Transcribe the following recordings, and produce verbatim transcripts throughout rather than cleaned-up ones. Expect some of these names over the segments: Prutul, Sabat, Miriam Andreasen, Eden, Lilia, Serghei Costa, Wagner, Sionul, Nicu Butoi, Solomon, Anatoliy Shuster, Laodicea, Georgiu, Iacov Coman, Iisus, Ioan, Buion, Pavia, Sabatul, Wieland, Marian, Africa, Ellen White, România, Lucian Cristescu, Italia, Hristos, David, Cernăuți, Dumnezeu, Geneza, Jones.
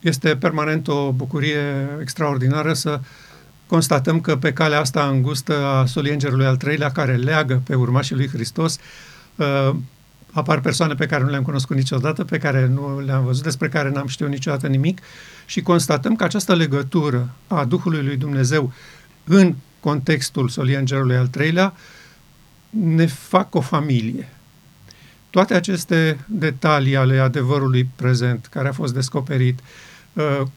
este permanent o bucurie extraordinară să constatăm că pe calea asta îngustă a soliengerului al treilea, care leagă pe urmașii lui Hristos, uh, apar persoane pe care nu le-am cunoscut niciodată, pe care nu le-am văzut, despre care n-am știut niciodată nimic, și constatăm că această legătură a Duhului lui Dumnezeu în contextul soliengerului al treilea ne fac o familie. Toate aceste detalii ale adevărului prezent, care a fost descoperit,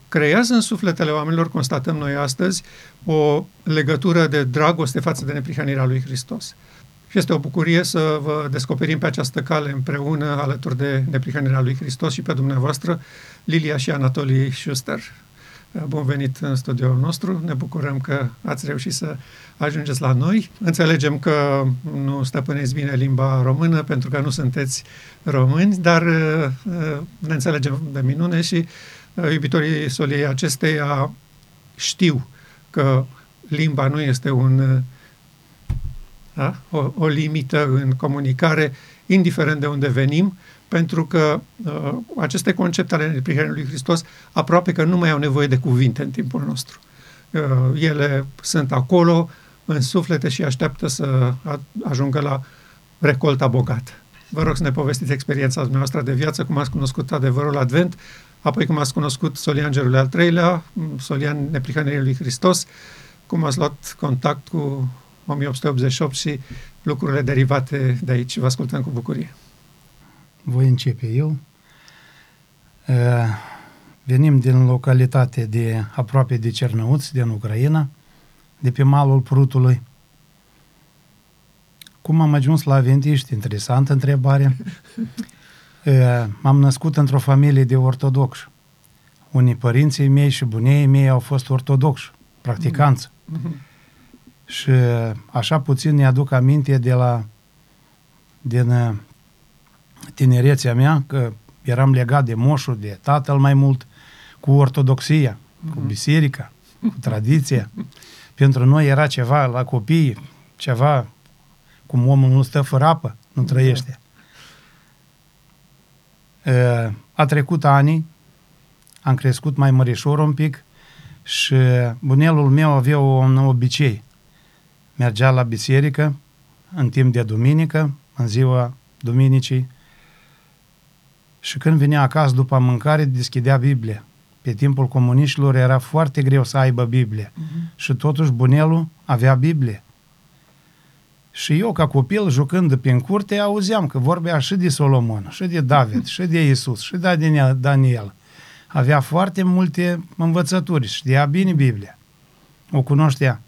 creează în sufletele oamenilor, constatăm noi astăzi, o legătură de dragoste față de neprihănirea lui Hristos. Și este o bucurie să vă descoperim pe această cale împreună, alături de neprihănirea lui Hristos și pe dumneavoastră, Lilia și Anatoliy Shuster. Bun venit în studioul nostru, ne bucurăm că ați reușit să ajungeți la noi. Înțelegem că nu stăpâneți bine limba română pentru că nu sunteți români, dar ne înțelegem de minune și iubitorii soliei acesteia știu că limba nu este un, da? o, o limită în comunicare, indiferent de unde venim, pentru că uh, aceste concepte ale neprihănirii lui Hristos aproape că nu mai au nevoie de cuvinte în timpul nostru. Uh, ele sunt acolo, în suflete, și așteaptă să ajungă la recolta bogată. Vă rog să ne povestiți experiența dumneavoastră de viață, cum ați cunoscut adevărul Advent, apoi cum ați cunoscut soliangerul al treilea, solian neprihănirii lui Hristos, cum ați luat contact cu o mie opt sute optzeci și opt și lucrurile derivate de aici. Vă ascultăm cu bucurie. Voi începe eu. Venim din localitate de aproape de Cernăuți, din Ucraina, de pe malul Prutului. Cum am ajuns la adventiști? Interesantă întrebare. M-am născut într-o familie de ortodocși. Unii părinții mei și bunii mei au fost ortodocși, practicanți. Mm-hmm. Și așa puțin ne aduc aminte de la din tinerețea mea, că eram legat de moșul, de tatăl mai mult, cu ortodoxia, mm-hmm. cu biserica, cu tradiția. Pentru noi era ceva la copii, ceva cum omul nu stă fără apă, nu trăiește. A trecut ani, am crescut mai mărișor un pic și bunelul meu avea un obicei. Mergea la biserică în timp de duminică, în ziua duminicii, și când venea acasă după mâncare, deschidea Biblia. Pe timpul comuniștilor era foarte greu să aibă Biblie. Uh-huh. Și totuși bunelul avea Biblie. Și eu, ca copil, jucând prin curte, auzeam că vorbea și de Solomon, și de David, și de Iisus, și de Daniel. Avea foarte multe învățături, știa bine Biblia. O cunoștea.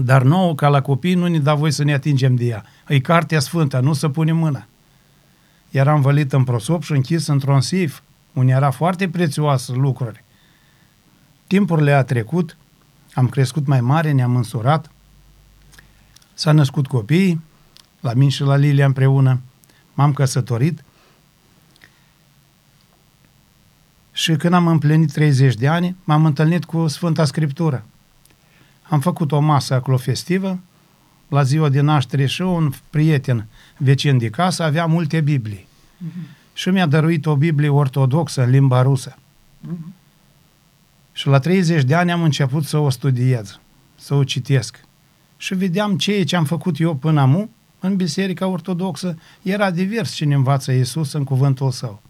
Dar nouă, ca la copii, nu ne da voie să ne atingem de ea. E cartea sfântă, nu să punem mâna. Era învălit în prosop și închis într-un seif, unde era foarte prețioasă lucruri. Timpurile a trecut, am crescut mai mare, ne-am însurat, s-a născut copiii, la mine și la Lilia împreună, m-am căsătorit și când am împlinit treizeci de ani, m-am întâlnit cu Sfânta Scriptură. Am făcut o masă acolo festivă, la ziua de naștere, și un prieten vecin de casă avea multe Biblii. Uh-huh. Și mi-a dăruit o Biblie ortodoxă în limba rusă. Uh-huh. Și la treizeci de ani am început să o studiez, să o citesc. Și vedeam ceea ce am făcut eu până amu în biserica ortodoxă. Era divers ce ne învață Iisus în cuvântul Său.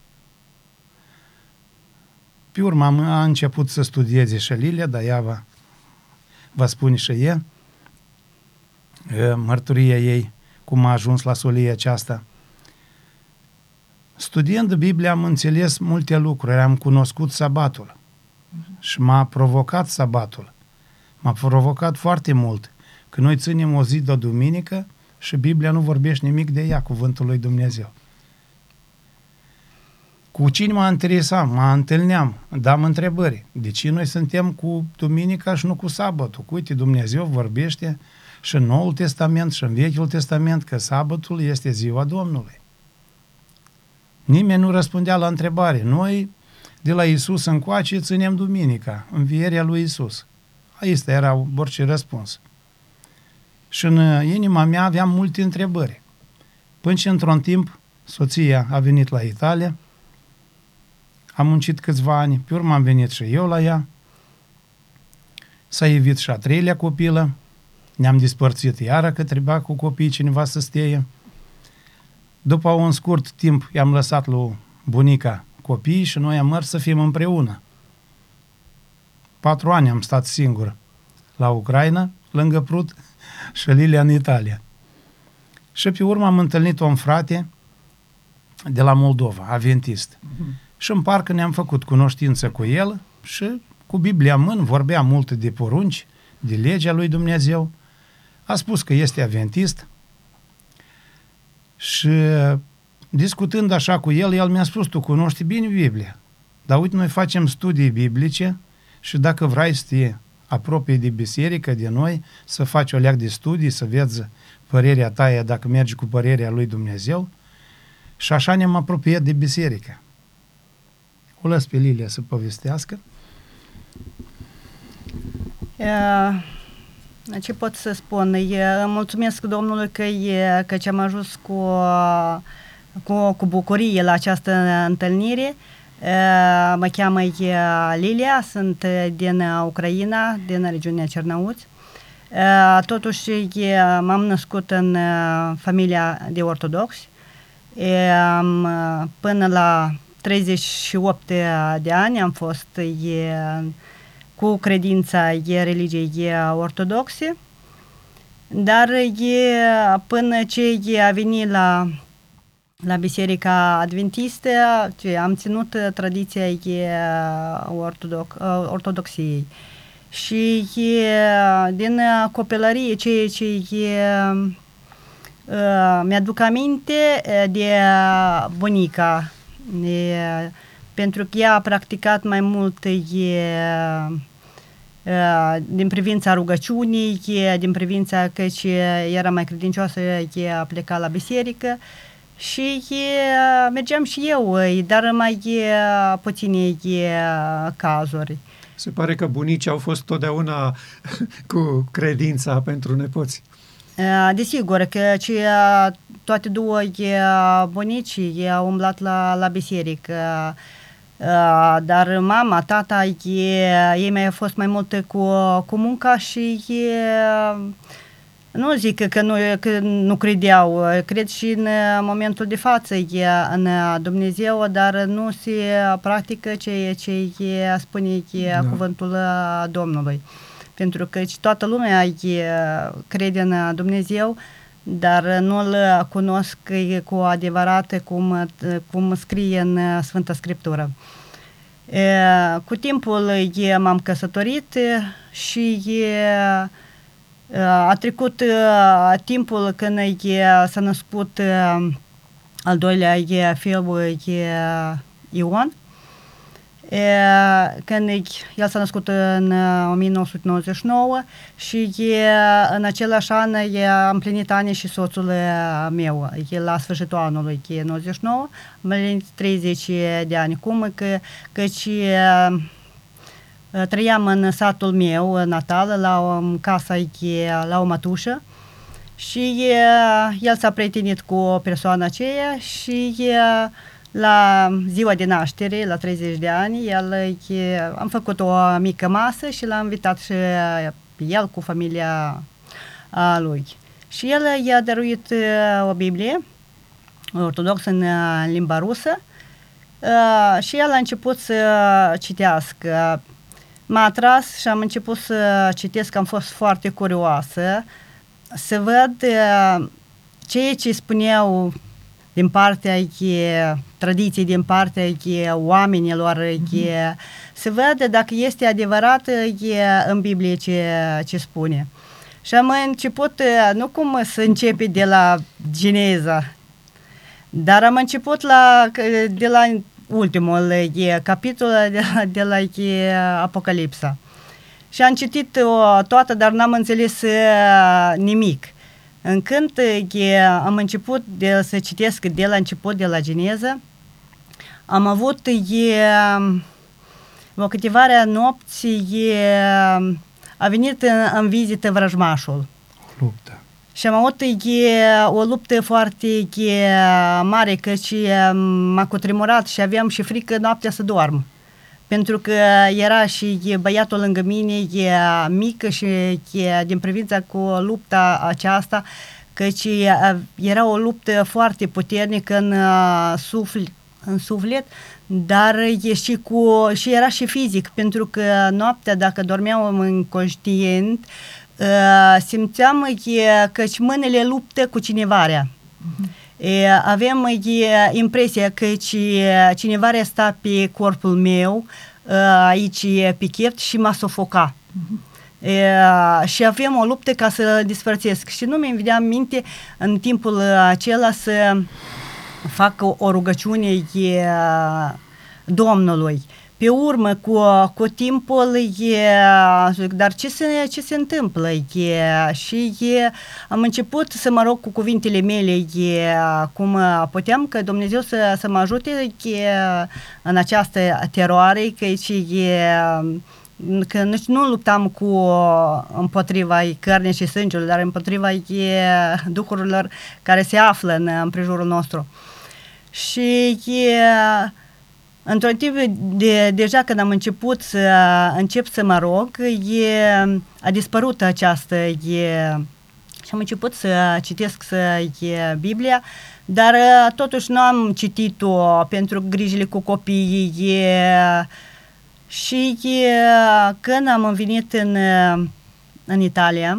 Pe urmă a început să studieze și Lilia, dar ea va, va spune și ea mărturia ei, cum a ajuns la solia aceasta. Studiind Biblia am înțeles multe lucruri, am cunoscut sabatul și m-a provocat sabatul. M-a provocat foarte mult. Că noi ținem o zi de duminică și Biblia nu vorbește nimic de ea, cuvântul lui Dumnezeu. Cu cine mă interesam, mă întâlneam, dam întrebări. De ce noi suntem cu duminica și nu cu sabatul? Că uite, Dumnezeu vorbește și în Noul Testament și în Vechiul Testament că sabatul este ziua Domnului. Nimeni nu răspundea la întrebare. Noi, de la Iisus încoace, ținem duminica, învierea lui Iisus. Asta era orice răspuns. Și în inima mea aveam multe întrebări. Până și într-un timp, soția a venit la Italia, am muncit câțiva ani, pe urmă am venit și eu la ea, s-a evit și a treilea copilă, ne-am dispărțit iară că trebuia cu copiii cineva să steie. După un scurt timp i-am lăsat lui bunica copiii și noi am mers să fim împreună. Patru ani am stat singur la Ucraina, lângă Prut, și Lilia în Italia. Și pe urmă am întâlnit un frate de la Moldova, adventist. Uh-huh. Și în parcă ne-am făcut cunoștință cu el și cu Biblia în mână vorbea mult de porunci, de legea lui Dumnezeu. A spus că este adventist și discutând așa cu el, el mi-a spus, tu cunoști bine Biblia, dar uite, noi facem studii biblice și dacă vrei să te apropii de biserică, de noi, să faci o leac de studii, să vezi părerea ta, e dacă mergi cu părerea lui Dumnezeu. Și așa ne-am apropiat de biserică. O lăs pe Lilia să povestească. E, ce pot să spun? E, mulțumesc Domnului că, e, că am ajuns cu, cu, cu bucurie la această întâlnire. E, mă cheamă Lilia, sunt din Ucraina, din regiunea Cernăuți. E, totuși e, m-am născut în familia de ortodoxi. E, am, până la treizeci și opt de ani am fost e, cu credința e, religiei e, ortodoxe, dar e, până ce e, a venit la, la biserica adventistă, ce, am ținut tradiția e, ortodox, ortodoxiei. Și e, din copilărie ceea ce e... Uh, mi-aduc aminte de bunica, e, pentru că ea a practicat mai mult e, e, din privința rugăciunii, e, din privința că era mai credincioasă, e, a plecat la biserică și e, mergeam și eu, e, dar mai e, puține e, cazuri. Se pare că bunicii au fost totdeauna cu credința pentru nepoți. Desigur că toate două bunici au umblat la, la biserică, dar mama, tata, ei mi-au fost mai multe cu, cu munca și nu zic că nu, că nu credeau, cred și în momentul de față în Dumnezeu, dar nu se practică ceea ce spune da. Cuvântul Domnului. Pentru că toată lumea crede în Dumnezeu, dar nu-L cunosc cu adevărat cum, cum scrie în Sfânta Scriptură. Cu timpul m-am căsătorit și a trecut timpul când s-a născut al doilea fiu Ioan. Când el s-a născut în nouăsprezece nouăzeci și nouă și în același an a împlinit ani și soțul meu, la sfârșitul anului nouăzeci și nouă, treizeci de ani. Cum? Că, căci trăiam în satul meu natal, la o casă, la o mătușă, și el s-a prietenit cu persoana aceea și la ziua de naștere, la treizeci de ani, el, am făcut o mică masă și l-am invitat și pe el cu familia lui. Și el i-a dăruit o Biblie ortodoxă în limba rusă și el a început să citească. M-a atras și am început să citesc, am fost foarte curioasă să văd ceea ce spuneau din partea tradiției, din partea oamenilor, mm-hmm. se vede dacă este adevărat în Biblie ce, ce spune. Și am început, nu cum să începe de la Geneza, dar am început la, de la ultimul capitol, de la, de la Apocalipsa. Și am citit-o toată, dar n-am înțeles nimic. Încând am început de, să citesc de la început, de la Geneza, am avut e, o câteva nopți, e, a venit în, în vizită vrăjmașul. Luptă. Și am avut o luptă foarte mare, că și m-a cutremurat și aveam și frică noaptea să doarm. Pentru că era și băiatul lângă mine, e mică și e din privința cu lupta aceasta, căci era o luptă foarte puternică în, sufl- în suflet, dar e și, cu, și era și fizic, pentru că noaptea, dacă dormeam inconștient, simțeam că mâinile luptă cu cinevarea. Mm-hmm. Avem impresia că cineva sta pe corpul meu, aici pe piept, și m-a sufocat. Mm-hmm. Și avem o luptă ca să despărțesc. Și nu mi-mi vedea minte în timpul acela să fac o rugăciune Domnului. Pe urmă, cu, cu timpul, e, dar ce se, ce se întâmplă? E, și e, am început să mă rog cu cuvintele mele, e, cum puteam, că Dumnezeu să, să mă ajute e, în această teroare, că, e, că nu, nu luptam cu, împotriva cărnii și sângelui, dar împotriva e, duhurilor care se află în împrejurul nostru. Și... E, într-o timp, de, deja când am început să încep să mă rog, e, a dispărut această... E, și am început să citesc să, e, Biblia, dar totuși nu am citit-o pentru grijile cu copiii. E, și e, când am venit în, în Italia,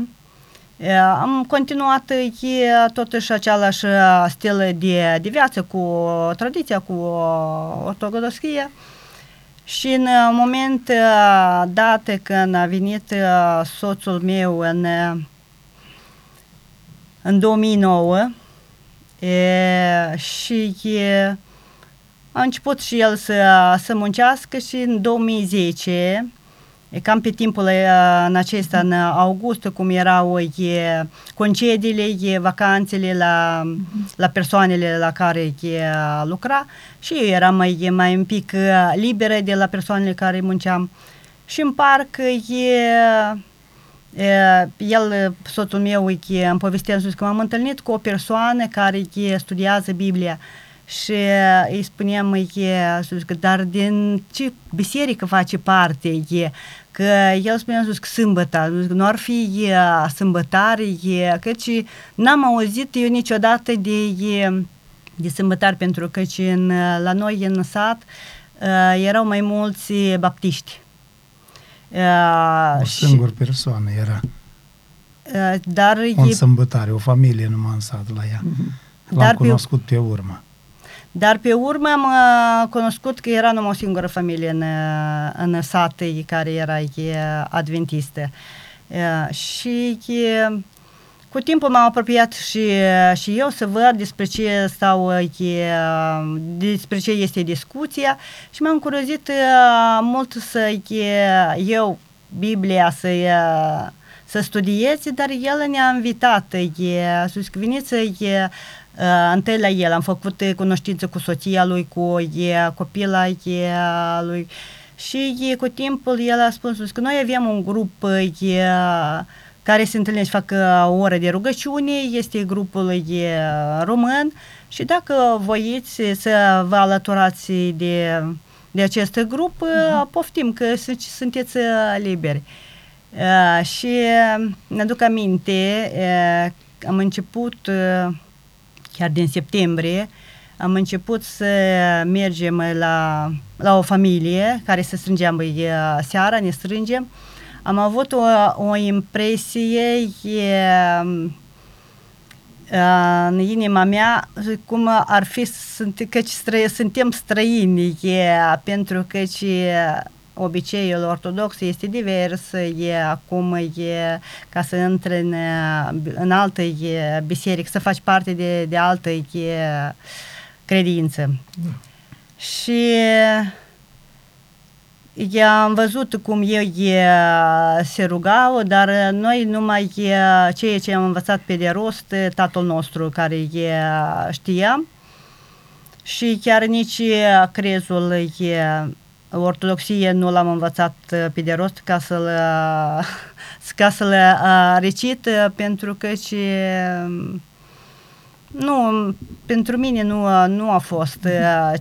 e, am continuat e, totuși același stil de, de viață, cu tradiția, cu ortodoxie, și în moment dat când a venit soțul meu în, în două mii nouă e, și e, a început și el să, să muncească, și în două mii zece, e cam pe timpul în acesta, în august, cum erau e, concediile, e, vacanțele la, la persoanele la care e, lucra, și eu eram mai, mai un pic liberă de la persoanele care munceam. Și în parc, e, e, el, soțul meu, e, îmi povestea că m-am întâlnit cu o persoană care e, studiază Biblia. Și îi spuneam, e, dar din ce biserică face parte? E, că el spunea că sâmbăta, nu ar fi e, sâmbătari, e, căci n-am auzit eu niciodată de, e, de sâmbătari, pentru că în, la noi în sat e, erau mai mulți baptiști. E, o singură persoană era. E, dar un e, sâmbătare, o familie numai în sat la ea. L-am cunoscut pe, pe urmă. Dar pe urmă am cunoscut că era numai o singură familie în, în sat care era adventistă. Și cu timpul m-am apropiat și, și eu să văd despre ce, stau, despre ce este discuția, și m-am curiozit mult să eu Biblia să, să studiez, dar el ne-a invitat, a spus că veniți să... Uh, întâi la el, am făcut cunoștință cu soția lui, cu e, copila e, lui, și e, cu timpul el a spus că noi avem un grup e, care se întâlnește, fac o oră de rugăciune, este grupul e, român, și dacă voiți să vă alăturați de, de acest grup, uh-huh. poftim că sunteți liberi. Uh, și mi-aduc aminte, uh, am început... Uh, Chiar din septembrie am început să mergem la, la o familie care se strângeam seara, ne strângem. Am avut o, o impresie e, în inima mea, cum ar fi că stră, suntem străini, e, pentru că obiceiul ortodox este divers, e, acum e ca să intri în, în altă e, biserică, să faci parte de, de altă e, credință. Mm. Și e, am văzut cum ei e, se rugau, dar noi numai e, ceea ce am învățat pe de rost, tatăl nostru care e, știam, și chiar nici crezul e ortodoxie nu l-am învățat pe de rost ca să-l, ca să-l recit, pentru că și nu, pentru mine nu, nu a fost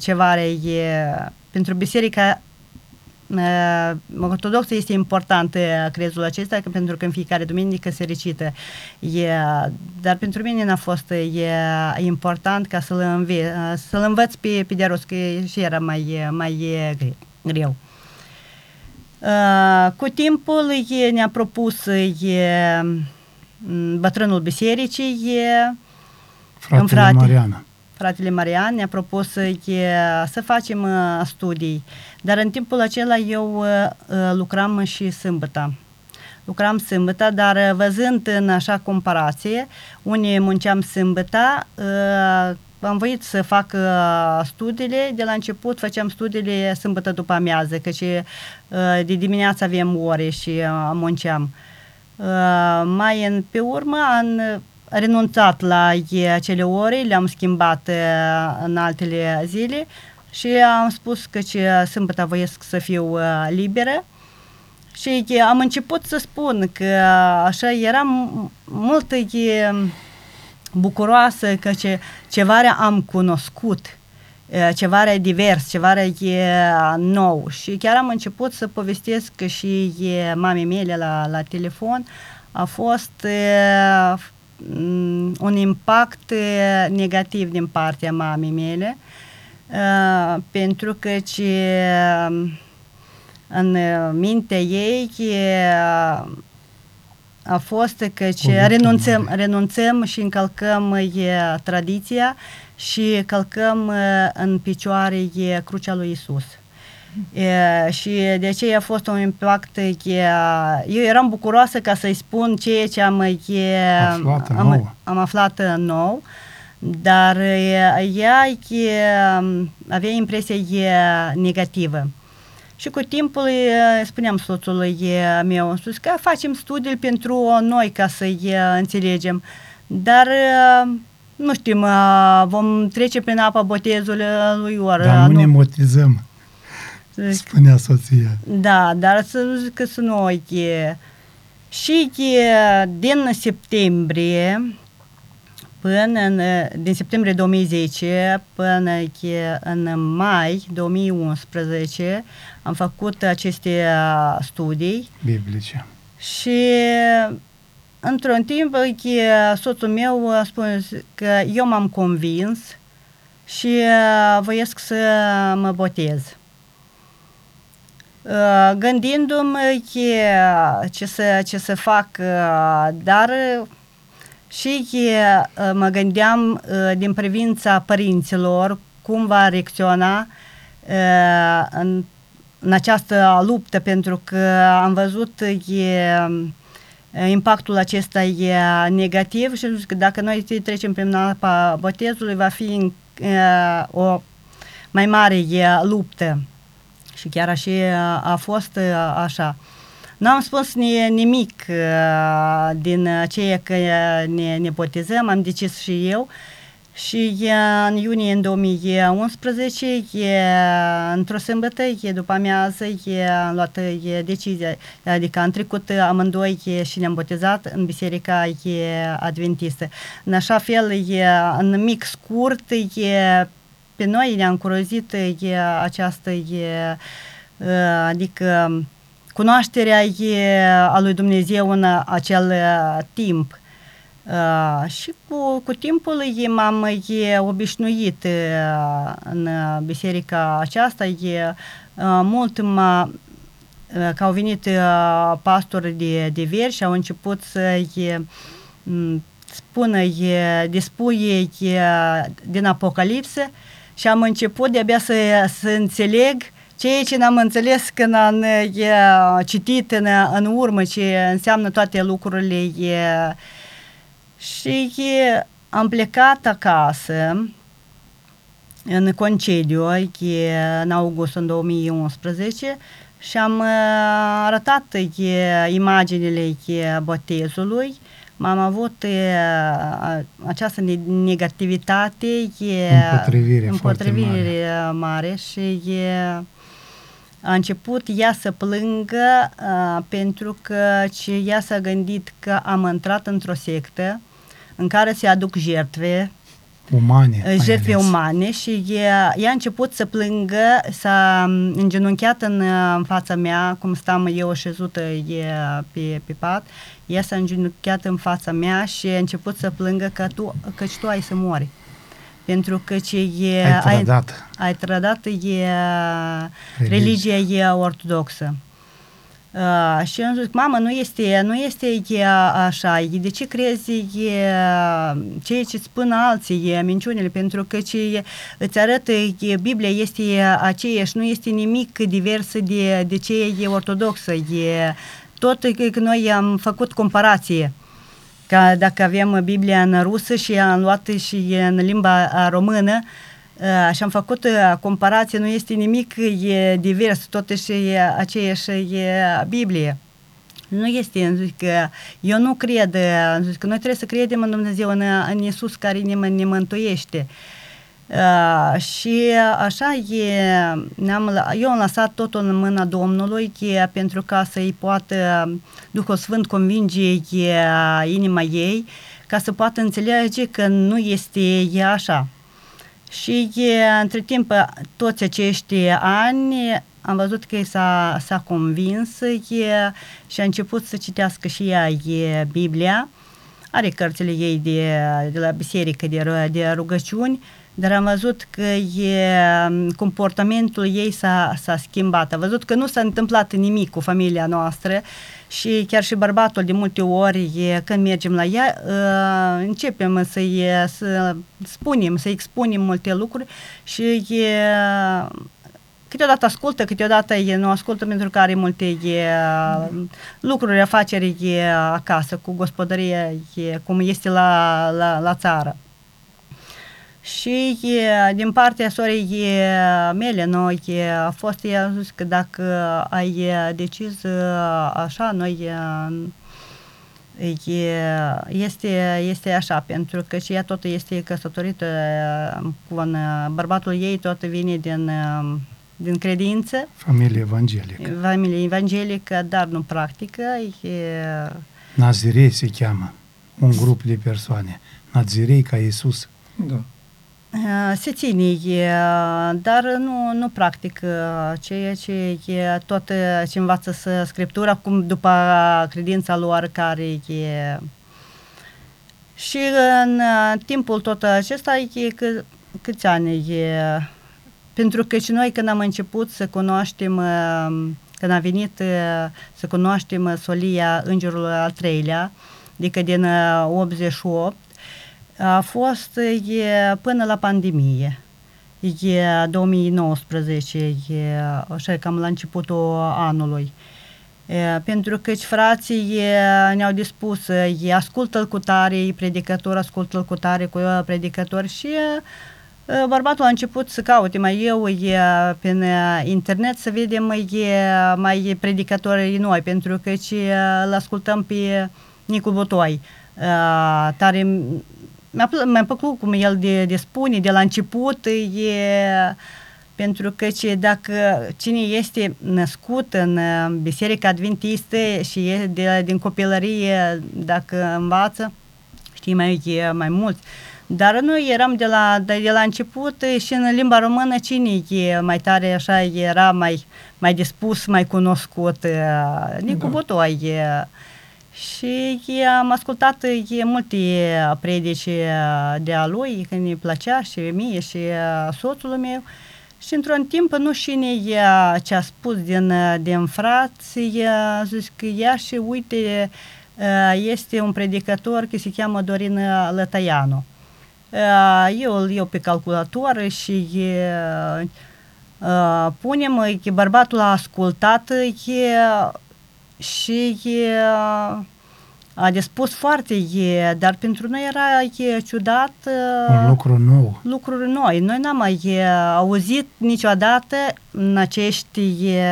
ceva re- pentru biserica ortodoxă este important crezul acesta, pentru că în fiecare duminică se recită, e, dar pentru mine n-a fost e, important ca să-l, înve- să-l învăț pe, pe de rost, că și era mai, mai greu. Cu timpul e, ne-a propus e, bătrânul bisericii, e, fratele, frate, Mariana. Fratele Marian ne-a propus e, să facem studii, dar în timpul acela eu lucram și sâmbătă. Lucram sâmbătă, dar văzând în așa comparație, unii munceam sâmbătă, am voit să fac studiile. De la început făceam studiile sâmbătă după amiază, căci de dimineață aveam ore și munceam. Mai în, pe urmă am renunțat la acele ore, le-am schimbat în altele zile și am spus că sâmbătă voiesc să fiu liberă. Și am început să spun că așa eram mult bucuroasă că ce, ceva am cunoscut, ceva divers, ceva nou. Și chiar am început să povestesc că și mamei mele la, la telefon a fost un impact negativ din partea mamei mele, pentru că în mintea ei a fost că renunțăm, renunțăm și încălcăm tradiția și călcăm în picioare crucea lui Iisus. E, și de aceea a fost un impact. E, eu eram bucuroasă ca să-i spun ceea ce am, e, aflat, am, nou. am aflat nou, dar e, ea e, avea impresia e, negativă. Și cu timpul e, spuneam soțului e, meu, spus că facem studii pentru noi ca să-i înțelegem, dar e, nu știm, vom trece prin apa botezului lui oră. Dar nu ne botezăm. Spunea soția. Da, dar să zic că sunt noi. Și din septembrie până în, din septembrie două mii zece până în mai două mii unsprezece am făcut aceste studii biblice. Și într-un timp soțul meu a spus că eu m-am convins și voiesc să mă botez. Gândindu-mi ce să, ce să fac, dar și mă gândeam din privința părinților cum va reacționa în, în această luptă, pentru că am văzut impactul acesta e negativ și dacă noi trecem prin apa botezului va fi o mai mare luptă. Și chiar așa a fost așa. N-am spus nimic din ceea că ne, ne botezăm, am decis și eu. Și în iunie în două mii unsprezece, într-o sâmbătă, după amiază, am luat decizia. Adică am trecut amândoi și ne-am botezat în biserica adventistă. În așa fel, în mic scurt, pe noi ne-a încurajat această, e, adică cunoașterea e a lui Dumnezeu în acel timp. E, și cu, cu timpul e, m-am e, obișnuit e, în biserica aceasta. E, mult m-a, că au venit pastori de, de veri și au început să e, spună, e, dispui e, din Apocalipsa. Și am început de-abia să, să înțeleg ceea ce n-am înțeles când am e, citit în, în urmă ce înseamnă toate lucrurile. E, și e, am plecat acasă în concediu e, în august în două mii unsprezece și am e, arătat e, imaginile e, botezului. M-am avut e, această negativitate, e, împotrivire, împotrivire mare. mare și e, A început ea să plângă uh, pentru că ea s-a gândit că am intrat într-o sectă în care se aduc jertfe umane, jertfe umane și ea, ea a început să plângă, s-a îngenunchiat în, în fața mea, cum stam eu șezută pe, pe pat, ea s-a îngenunchiat în fața mea și a început să plângă că tu, căci tu ai să mori. Pentru că ce e, ai trădat, ai, ai trădat e, religia. religia e ortodoxă. Uh, și am zis, mamă, nu este, nu este e așa, e, de ce crezi e, ceea ce spun alții, e, minciunile, pentru că ce îți arată e, Biblia este aceeași, nu este nimic divers de, de ce e ortodoxă. E, tot că noi am făcut comparație. Ca dacă avem Biblia în rusă și am luat și în limba română și am făcut comparație, nu este nimic e divers, totuși e aceeași e Biblie. Nu este, că eu nu cred, că noi trebuie să credem în Dumnezeu, în, în Iisus care ne, ne mântuiește. Uh, și așa e, ne-am, eu am lăsat totul în mâna Domnului e, pentru ca să-i poată Duhul Sfânt convinge e, inima ei, ca să poată înțelege că nu este e, așa. Și e, între timp, toți acești ani am văzut că s-a, s-a convins e, și a început să citească și ea e, Biblia, are cărțile ei de, de la biserică, de, de rugăciuni. Dar am văzut că e, comportamentul ei s-a, s-a schimbat. Am văzut că nu s-a întâmplat nimic cu familia noastră și chiar și bărbatul de multe ori, e, când mergem la ea, e, începem să-i să spunem, să-i expunem multe lucruri și e, câteodată ascultă, câteodată e, nu ascultă pentru că are multe e, lucruri, afaceri e, acasă, cu gospodărie, e, cum este la, la, la țară. Și e, din partea sorei e, mele, noi e, a fost, i-a zis că dacă ai decis așa, noi e, este, este așa, pentru că și ea tot este căsătorită cu un, bărbatul ei, tot vine din, din credință. Familie evanghelică. Familie evanghelică, dar nu practică. E... Nazirei se cheamă, un grup de persoane. Nazirei ca Iisus. Da. Se ține, dar nu, nu practică ceea ce e tot ce învață să Scriptura, cum după credința lor care e. Și în timpul tot acesta e că, câți ani e, pentru că și noi când am început să cunoaștem, când a venit să cunoaștem solia Îngerului al treilea, adică din optzeci și opt, a fost e, până la pandemie, e, două mii nouăsprezece, e, așa cam la începutul anului. E, pentru că frații e, ne-au dispus, e, ascultă-l cu tare, predicător, ascultă-l cu tare, cu predicător și e, bărbatul a început să caute mai eu e, pe internet să vedem e, mai predicătorii noi, pentru că ce, îl ascultăm pe Nicu Butoi. A, tare... Mi-a, pl- mi-a plăcut cum el de, de spune, de la început, e, pentru că ce, dacă cine este născut în Biserica Adventistă și e de, din copilărie, dacă învață, știi mai, e, mai mult. Dar noi eram de la, de, de la început și în limba română cine e mai tare, așa era mai, mai dispus, mai cunoscut, Nicu Butoi. Da. Și am ascultat multe predici de-a lui, când îi plăcea și mie și soțului meu. Și într-un timp, nu șine ea ce a spus din, din frați, ea a zis că ea și uite, este un predicător care se cheamă Dorin Lătăianu. Eu îl iau pe calculator și... punem, bărbatul a ascultat, ea... și e, a dispus foarte, e, dar pentru noi era e, ciudat. Un lucru nou. Lucruri noi. Noi n-am mai e, auzit niciodată în acești, e,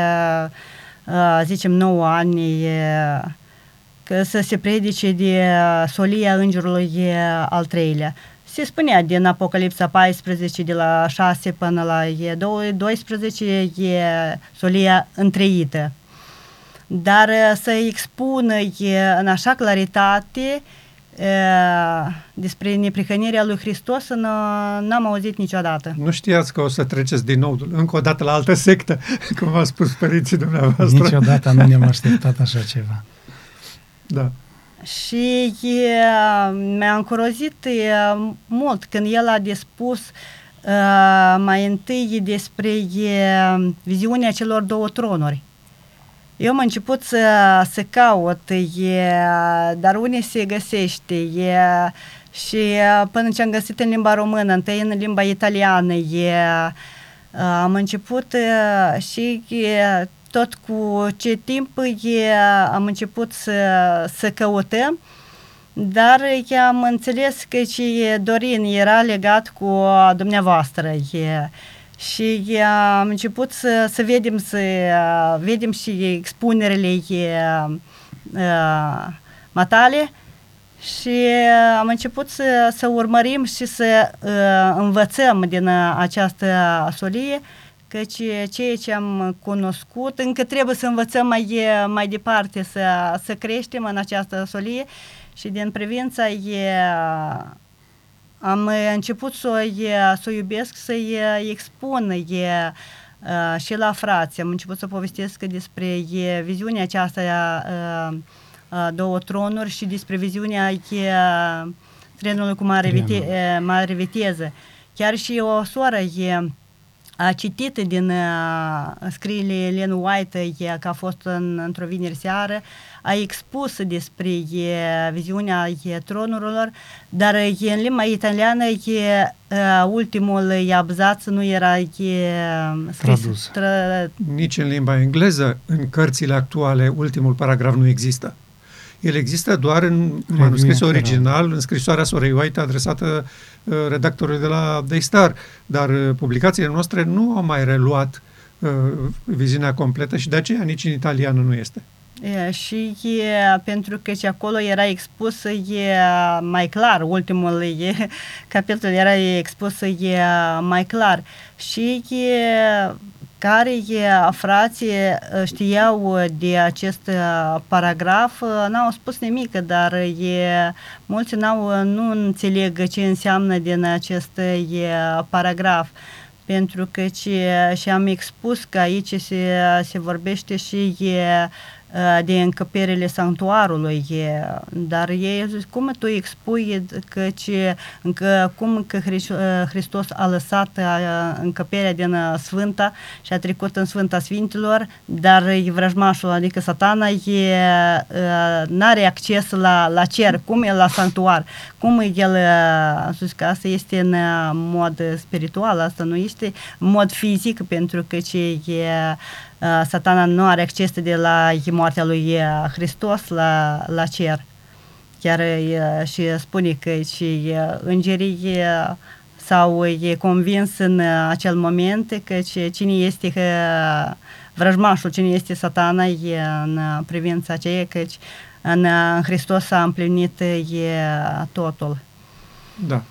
a, zicem, nouă ani, e, că să se predice de solia Îngerului e, al treilea. se spunea din Apocalipsa paisprezece, de la șase până la doisprezece, e solia întreită. Dar să expună în așa claritate despre neprihănirea lui Hristos n-am auzit niciodată. Nu știați că o să treceți din nou încă o dată la altă sectă, cum v-a spus părinții dumneavoastră? Niciodată nu ne-am așteptat așa ceva. Da. Și e, mi-a încorozit e, mult când el a dispus e, mai întâi despre e, viziunea celor două tronuri. Eu am început să, să caut, e, dar unde se găsește e, și până ce am găsit în limba română, întâi în limba italiană, e, am început e, și e, tot cu ce timp e, am început să, să căutăm, dar am înțeles că și Dorin era legat cu dumneavoastră e, și am început să, să vedem să vedem și expunerile e, matale și am început să, să urmărim și să învățăm din această solie. Căci ceea ce am cunoscut, încă trebuie să învățăm mai, mai departe, să, să creștem în această solie și din privința e, am început să o iubesc, să-i expun e, și la frați. Am început să povestesc despre e, viziunea aceasta e, două tronuri și despre viziunea e, trenului cu mare, vite, e, mare viteză. Chiar și o soră e a citit din uh, scrierile Ellen White, e, că a fost în, într-o vineri seară, a expus despre e, viziunea e, tronurilor, dar e, în limba italiană e, uh, ultimul e, abzaț nu era e, scris. Tradus. Tra... Nici în limba engleză, în cărțile actuale, ultimul paragraf nu există. El există doar în manuscrisul original, în scrisoarea sorei White adresată uh, redactorului de la Day Star, dar uh, publicațiile noastre nu au mai reluat uh, viziunea completă și de aceea nici în italiană nu este. E, și e, pentru că și acolo era expus e, mai clar, ultimul e, capitol era expus e, mai clar și e, care frații știau de acest paragraf, n-au spus nimic, dar e, mulți n-au, nu înțeleg ce înseamnă din acest e, paragraf, pentru că ce, și am expus că aici se, se vorbește și e, de încăperile sanctuarului, e, dar ei zic, cum tu expui că, ce, că cum că Hristos a lăsat încăperea din Sfânta și a trecut în Sfânta Sfinților, dar vrăjmașul, adică satana, e, n-are acces la, la cer, cum e la sanctuar, cum el, zic că asta este în mod spiritual, asta nu este în mod fizic, pentru că ce e satana nu are acces de la moartea lui Hristos la, la cer. Chiar și spune că și îngerii s-au convins în acel moment că cine este vrăjmașul, cine este satana în privința aceea, că în Hristos s-a împlinit totul. Da.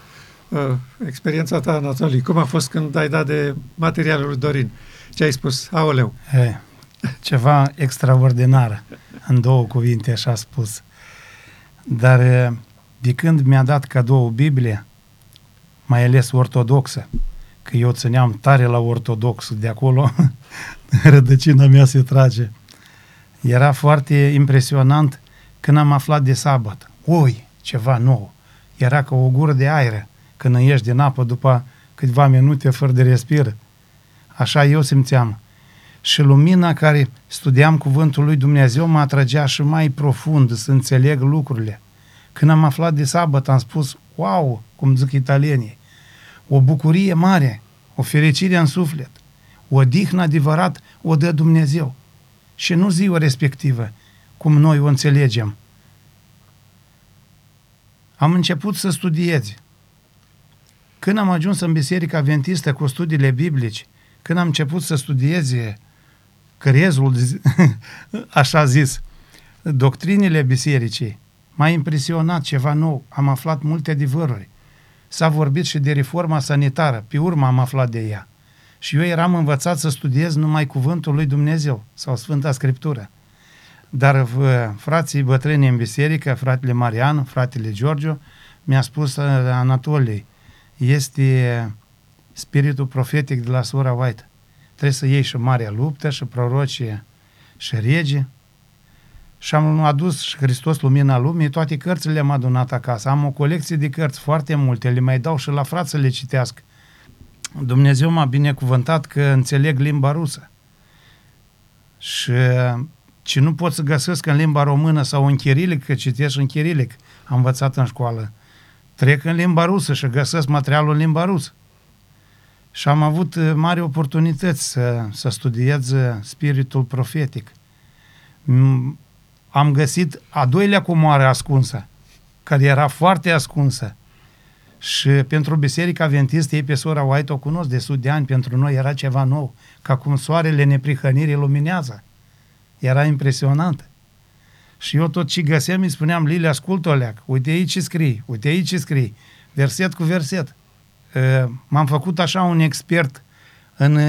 Experiența ta, Anatoliy, cum a fost când ai dat de materialul lui Dorin? Ce ai spus? Aoleu! E, ceva extraordinar, în două cuvinte așa spus. Dar de când mi-a dat cadou Biblie, mai ales ortodoxă, că eu țineam tare la ortodox, de acolo rădăcina mea se trage. Era foarte impresionant când am aflat de sabat. Oi, ceva nou! Era ca o gură de aer când ieși din apă după câteva minute fără de respir. Așa eu simțeam. Și lumina care studiam cuvântul lui Dumnezeu mă atragea și mai profund să înțeleg lucrurile. Când am aflat de sabat, am spus, wow, cum zic italienii, o bucurie mare, o fericire în suflet, o odihnă adevărat o dă Dumnezeu. Și nu ziua respectivă, cum noi o înțelegem. Am început să studiez. Când am ajuns în Biserica Adventistă cu studiile biblice, când am început să studiez crezul, așa zis, doctrinile bisericii, m-a impresionat ceva nou, am aflat multe adevăruri. S-a vorbit și de reforma sanitară, pe urmă am aflat de ea. Și eu eram învățat să studiez numai cuvântul lui Dumnezeu sau Sfânta Scriptură. Dar frații bătrâni în biserică, fratele Marian, fratele Georgiu, mi-a spus Anatoliy, este spiritul profetic de la sora White. Trebuie să iei și marea luptă, și prorocie, și rege. Și am adus și Hristos, lumina lumii, toate cărțile le-am adunat acasă. Am o colecție de cărți, foarte multe, le mai dau și la frați să le citească. Dumnezeu m-a binecuvântat că înțeleg limba rusă. Și ce nu pot să găsesc în limba română sau în chirilic, că citești în chirilic, am învățat în școală. Trec în limba rusă și găsesc materialul în limba rusă. Și am avut mari oportunități să, să studiez spiritul profetic. Am găsit a doilea comoară ascunsă, care era foarte ascunsă. Și pentru Biserica Adventistă, ei pe sora White o cunosc de sute de ani, pentru noi era ceva nou, ca cum soarele neprihănirii luminează. Era impresionant. Și eu tot ce găseam îi spuneam, Lilia, ascultă-o, leac, uite aici ce scrii, uite aici ce scrii, verset cu verset. M-am făcut așa un expert în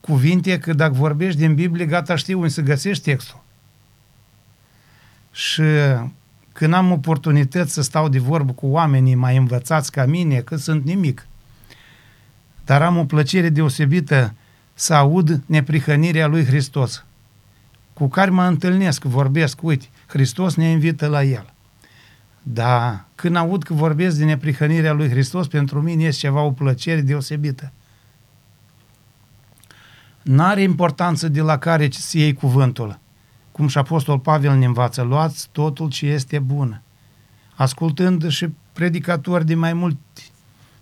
cuvinte că dacă vorbești din Biblie, gata, știu unde să găsești textul. Și când am oportunități să stau de vorbă cu oamenii mai învățați ca mine, că sunt nimic, dar am o plăcere deosebită să aud neprihănirea lui Hristos, cu care mă întâlnesc, vorbesc, uite, Hristos ne invită la El. Dar când aud că vorbesc de neprihănirea lui Hristos, pentru mine este ceva, o plăcere deosebită. N-are importanță de la care să iei cuvântul. Cum și Apostol Pavel ne învață, luați totul ce este bun. Ascultând și predicatori din mai, mult,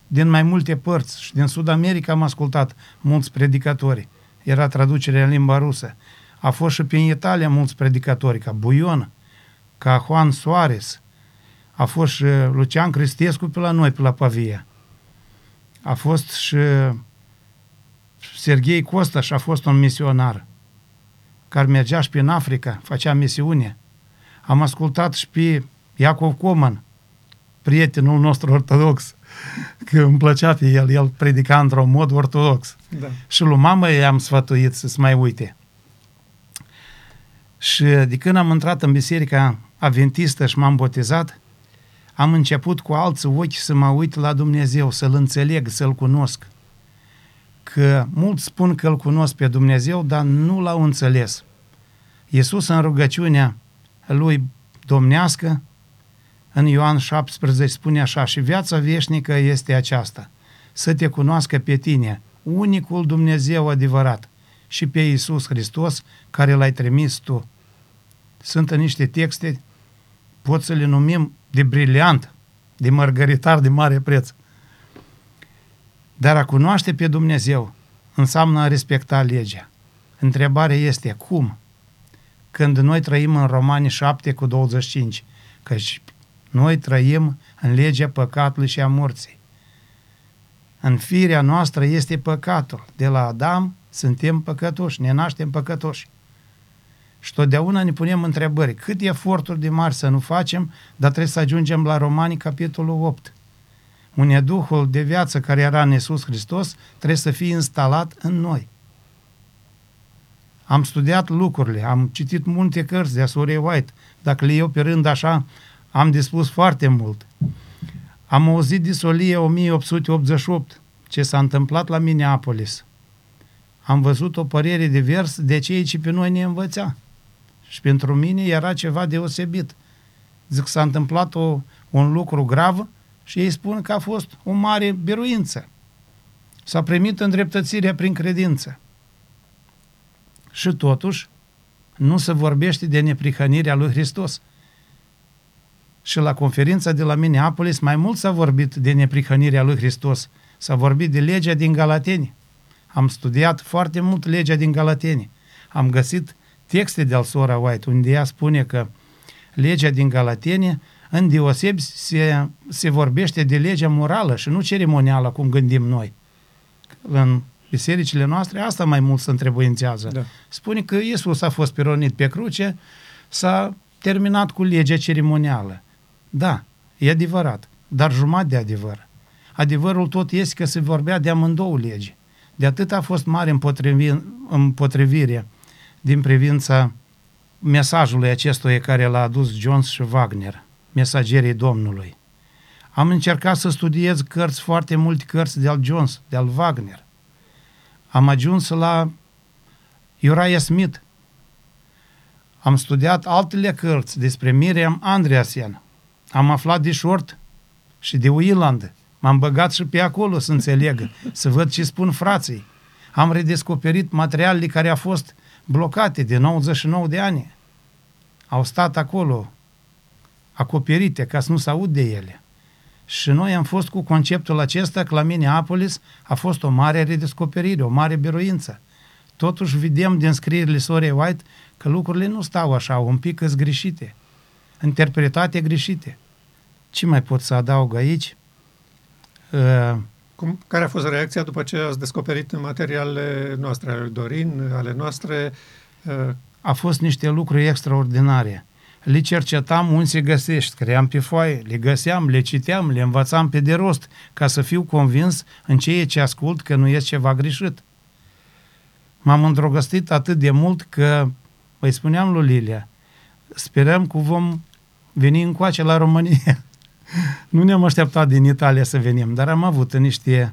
din mai multe părți, și din Sud-America am ascultat mulți predicatori. Era traducerea în limba rusă. A fost și prin Italia mulți predicatori, ca Buion, ca Juan Soares. A fost și Lucian Cristescu pe la noi, pe la Pavia. A fost și Serghei Costa și a fost un misionar care mergea și prin Africa, facea misiune. Am ascultat și pe Iacov Coman, prietenul nostru ortodox, că îmi plăcea pe el, el predica într-un mod ortodox. Da. Și lui mama i-am sfătuit să se mai uite. Și de când am intrat în Biserica Adventistă și m-am botezat, am început cu alți ochi să mă uit la Dumnezeu, să-L înțeleg, să-L cunosc. Că mulți spun că Îl cunosc pe Dumnezeu, dar nu L-au înțeles. Iisus în rugăciunea Lui domnească, în Ioan șaptesprezece, spune așa, și viața veșnică este aceasta, să te cunoască pe tine, unicul Dumnezeu adevărat, și pe Iisus Hristos, care L-ai trimis tu. Sunt niște texte, pot să le numim de briliant, de mărgăritar de mare preț. Dar a cunoaște pe Dumnezeu înseamnă a respecta legea. Întrebarea este cum? Când noi trăim în Romani șapte cu douăzeci și cinci, căci noi trăim în legea păcatului și a morții. În firea noastră este păcatul. De la Adam suntem păcătoși, ne naștem păcătoși. Și totdeauna ne punem întrebări, cât eforturi de mari să nu facem, dar trebuie să ajungem la Romani, capitolul opt. Unde Duhul de viață care era în Iisus Hristos trebuie să fie instalat în noi. Am studiat lucrurile, am citit multe cărți de-a sorei White. Dacă le iau pe rând așa, am dispus foarte mult. Am auzit de Solie o mie opt sute optzeci și opt, ce s-a întâmplat la Minneapolis. Am văzut o părere diversă de cei ce pe noi ne învăța. Și pentru mine era ceva deosebit. Zic, s-a întâmplat o, un lucru grav și ei spun că a fost o mare biruință. S-a primit îndreptățirea prin credință. Și totuși, nu se vorbește de neprihănirea lui Hristos. Și la conferința de la Minneapolis mai mult s-a vorbit de neprihănirea lui Hristos. S-a vorbit de legea din Galateni. Am studiat foarte mult legea din Galateni. Am găsit texte de-al sora White, unde ea spune că legea din Galateni îndeosebi se, se vorbește de legea morală și nu ceremonială, cum gândim noi. În bisericile noastre asta mai mult se întrebuințează. Da. Spune că Iisus a fost pironit pe cruce, s-a terminat cu legea ceremonială. Da, e adevărat, dar jumătate de adevăr. Adevărul tot este că se vorbea de amândouă lege. De atât a fost mare împotrivire din privința mesajului acestuia care l-a adus Jones și Wagner, mesagerii Domnului. Am încercat să studiez cărți, foarte multe cărți de-al Jones, de-al Wagner. Am ajuns la Uriah Smith. Am studiat altele cărți despre Miriam Andreasen. Am aflat de Short și de Wieland. M-am băgat și pe acolo să înțeleg, să văd ce spun frații. Am redescoperit materialele care au fost blocate de nouăzeci și nouă de ani. Au stat acolo, acoperite, ca să nu se aud de ele. Și noi am fost cu conceptul acesta că la Minneapolis a fost o mare redescoperire, o mare biruință. Totuși vedem din scrierile sorei White că lucrurile nu stau așa, un pic îs greșite, interpretate greșite. Ce mai pot să adaug aici? Cum, care a fost reacția după ce ați descoperit materialele noastre, ale Dorin, ale noastre? A fost niște lucruri extraordinare. Le cercetam unde se găsești, scriam pe foaie, le găseam, le citeam, le învățam pe de rost, ca să fiu convins în ceea ce ascult că nu este ceva greșit. M-am îndrăgostit atât de mult că, îi spuneam lui Lilia, sperăm că vom veni încoace la România. Nu ne-am așteptat din Italia să venim, dar am avut niște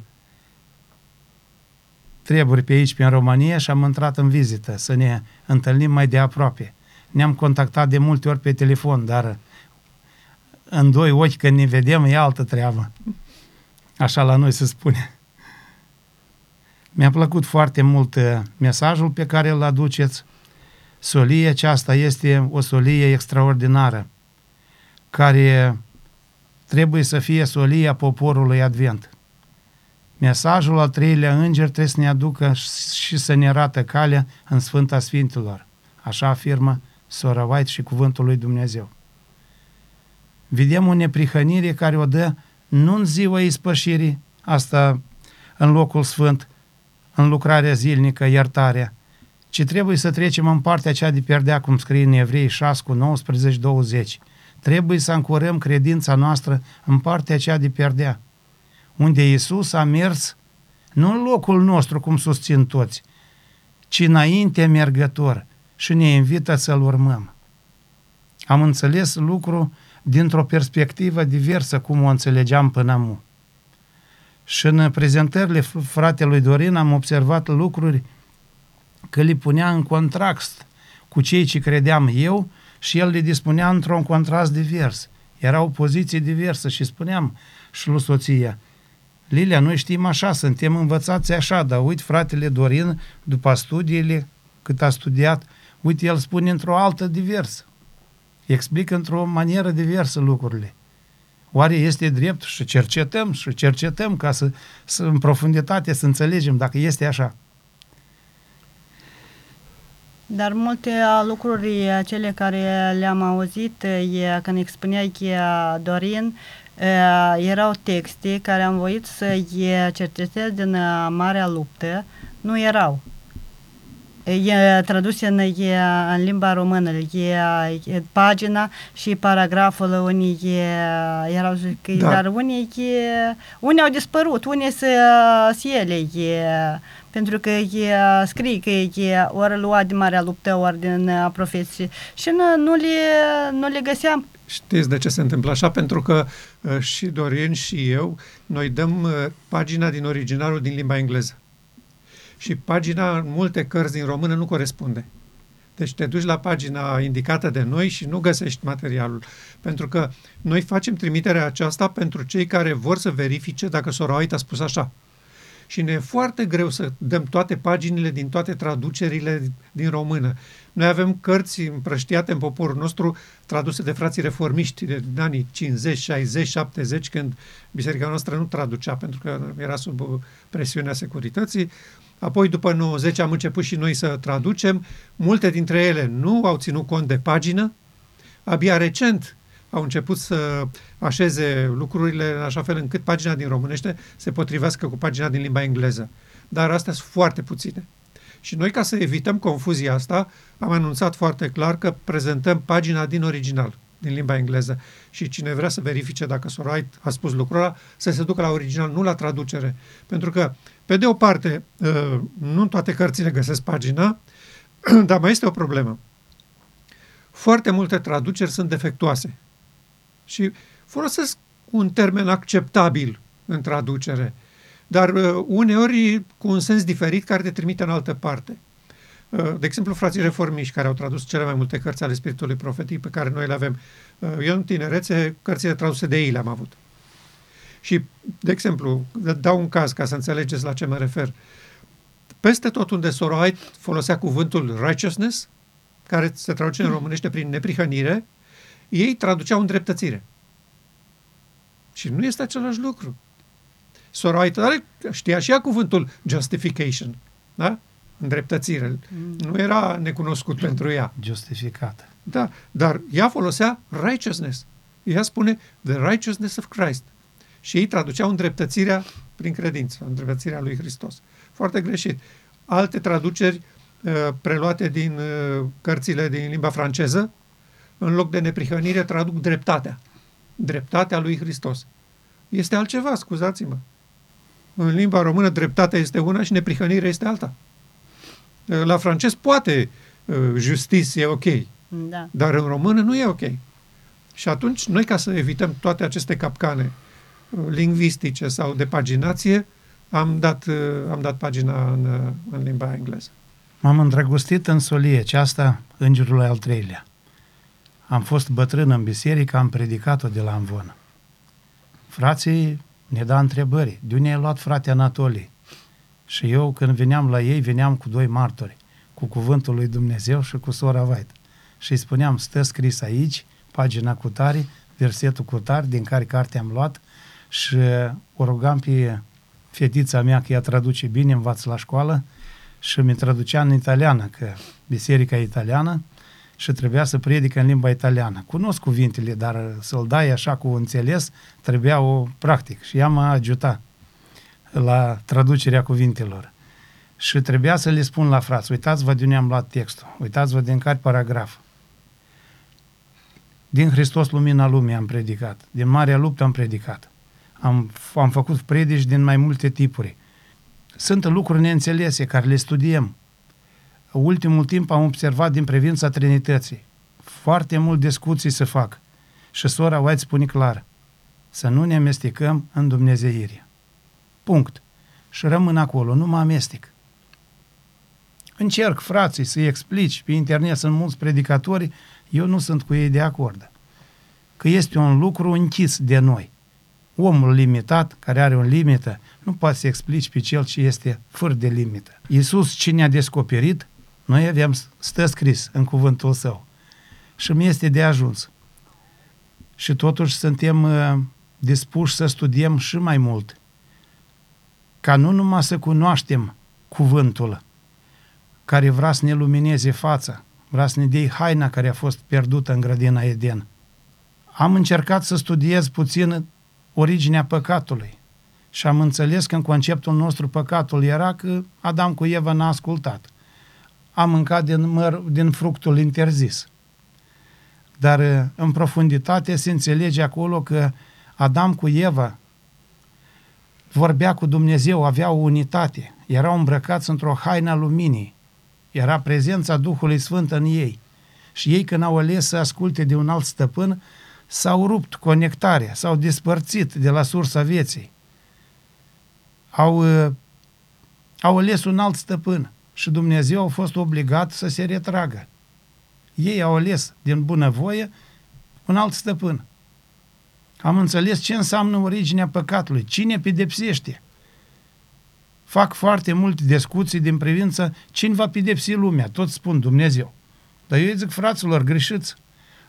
treburi pe aici, pe în România, și am intrat în vizită, să ne întâlnim mai de aproape. Ne-am contactat de multe ori pe telefon, dar în doi ochi când ne vedem e altă treabă. Așa la noi se spune. Mi-a plăcut foarte mult mesajul pe care îl aduceți. Solia aceasta este o solie extraordinară, care trebuie să fie solia poporului Advent. Mesajul al treilea înger trebuie să ne aducă și să ne arată calea în Sfânta Sfintelor. Așa afirmă sora White și cuvântul lui Dumnezeu. Vedem o neprihănire care o dă nu în ziua ispășirii, asta în locul sfânt, în lucrarea zilnică, iertarea, ci trebuie să trecem în partea cea de perdea, cum scrie în Evrei șase, nouăsprezece, douăzeci. Trebuie să ancorăm credința noastră în partea cea de perdea, unde Iisus a mers nu în locul nostru, cum susțin toți, ci înainte mergător, și ne invită să-L urmăm. Am înțeles lucru dintr-o perspectivă diversă, cum o înțelegeam până acum. Și în prezentările fratelui Dorin am observat lucruri că le punea în contrast cu cei ce credeam eu și el le dispunea într-un contrast divers. Erau poziții diverse și spuneam și lui soția, Lilia, noi știm așa, suntem învățați așa, dar uite, fratele Dorin, după studiile cât a studiat, uite, el spune într-o altă diversă. Explică într-o manieră diversă lucrurile. Oare este drept? Și cercetăm, și cercetăm ca să, să în profunditate să înțelegem dacă este așa. Dar multe lucruri cele care le-am auzit, e, când expuneai că Dorin, erau texte care am voit să cercetez din Marea Luptă. Nu erau. E traduse în, e, în limba română, e, e pagina și paragraful unii e, erau, da. Dar unii, e, unii au dispărut, unii se, se ele, e, pentru că e, scrie că e ori luat din Marea Luptă, ori din profeții și nu, nu, le, nu le găseam. Știți de ce se întâmplă așa? Pentru că și Dorin și eu, noi dăm pagina din originalul din limba engleză. Și pagina în multe cărți din română nu corespunde. Deci te duci la pagina indicată de noi și nu găsești materialul. Pentru că noi facem trimiterea aceasta pentru cei care vor să verifice dacă sora White a spus așa. Și ne e foarte greu să dăm toate paginile din toate traducerile din română. Noi avem cărți împrăștiate în poporul nostru, traduse de frații reformiști de anii cincizeci, șaizeci, șaptezeci, când biserica noastră nu traducea pentru că era sub presiunea securității. Apoi, după nouăzeci, am început și noi să traducem. Multe dintre ele nu au ținut cont de pagină. Abia recent au început să așeze lucrurile în așa fel încât pagina din românește se potrivească cu pagina din limba engleză. Dar astea sunt foarte puține. Și noi, ca să evităm confuzia asta, am anunțat foarte clar că prezentăm pagina din original. din limba engleză. Și cine vrea să verifice dacă Sora White a spus lucrul ăla, să se ducă la original, nu la traducere. Pentru că, pe de o parte, nu în toate cărțile găsesc pagina, dar mai este o problemă. Foarte multe traduceri sunt defectuoase și folosesc un termen acceptabil în traducere, dar uneori cu un sens diferit care te trimite în altă parte. De exemplu, frații reformiști care au tradus cele mai multe cărți ale Spiritului Profetic pe care noi le avem. Eu în tinerețe, cărțile traduse de ei le-am avut. Și, de exemplu, dau un caz ca să înțelegeți la ce mă refer. Peste tot unde Sora White folosea cuvântul righteousness, care se traduce în românește prin neprihănire, ei traduceau îndreptățire. Și nu este același lucru. Sora White are, știa și ea cuvântul justification, da? Îndreptățire. Nu era necunoscut pentru ea. Justificată. Da, dar ea folosea righteousness. Ea spune the righteousness of Christ. Și ei traduceau îndreptățirea prin credință, îndreptățirea lui Hristos. Foarte greșit. Alte traduceri uh, preluate din uh, cărțile din limba franceză, în loc de neprihănire, traduc dreptatea. Dreptatea lui Hristos. Este altceva, scuzați-mă. În limba română, dreptatea este una și neprihănirea este alta. La francez poate justiție e ok, da. Dar în română nu e ok. Și atunci, noi ca să evităm toate aceste capcane lingvistice sau de paginație, am dat, am dat pagina în, în limba engleză. M-am îndrăgostit în solie, aceasta îngerul al treilea. Am fost bătrân în biserică, am predicat-o de la amvonă. Frații ne da întrebări. De unde ai luat frate Anatoliy? Și eu, când veneam la ei, veneam cu doi martori, cu cuvântul lui Dumnezeu și cu Sora White. Și îi spuneam, stă scris aici, pagina cu tare, versetul cu tare, din care carte am luat, și o rugam pe fetița mea, că ea traduce bine, învață la școală, și mi traducea în italiană, că biserica e italiană, și trebuia să predică în limba italiană. Cunosc cuvintele, dar să-l dai așa cu înțeles, trebuia o practic. Și ea m-a ajutat la traducerea cuvintelor. Și trebuia să le spun la frați, uitați-vă de unde am luat textul, uitați-vă din care paragraf. Din Hristos Lumina Lumii am predicat, din Marea Luptă am predicat, am, am făcut predici din mai multe tipuri. Sunt lucruri neînțelese care le studiem. Ultimul timp am observat din privința Trinității. Foarte mult discuții se fac. Și Sora White spune clar, să nu ne amestecăm în dumnezeirea. Punct. Și rămân acolo, nu mă amestec. Încerc, frații, să-i explici, pe internet sunt mulți predicatori, eu nu sunt cu ei de acord. Că este un lucru închis de noi. Omul limitat, care are o limită, nu poate să explici pe cel ce este fără de limită. Iisus, cine a descoperit, noi aveam stă scris în cuvântul său. Și mi este de ajuns. Și totuși suntem uh, dispuși să studiem și mai mult. Ca nu numai să cunoaștem cuvântul care vrea să ne lumineze fața, vrea să ne dea haina care a fost pierdută în grădina Eden. Am încercat să studiez puțin originea păcatului și am înțeles că în conceptul nostru păcatul era că Adam cu Eva n-a ascultat. A mâncat din, măr, din fructul interzis. Dar în profunditate se înțelege acolo că Adam cu Eva vorbea cu Dumnezeu, avea o unitate, erau îmbrăcați într-o haină a luminii, era prezența Duhului Sfânt în ei. Și ei, când au ales să asculte de un alt stăpân, s-au rupt conectarea, s-au despărțit de la sursa vieții. Au, au ales un alt stăpân și Dumnezeu a fost obligat să se retragă. Ei au ales, din bunăvoie, un alt stăpân. Am înțeles ce înseamnă originea păcatului, cine pedepsește. Fac foarte multe discuții din privință cine va pedepsi lumea, toți spun Dumnezeu. Dar eu zic, fraților, greșiți.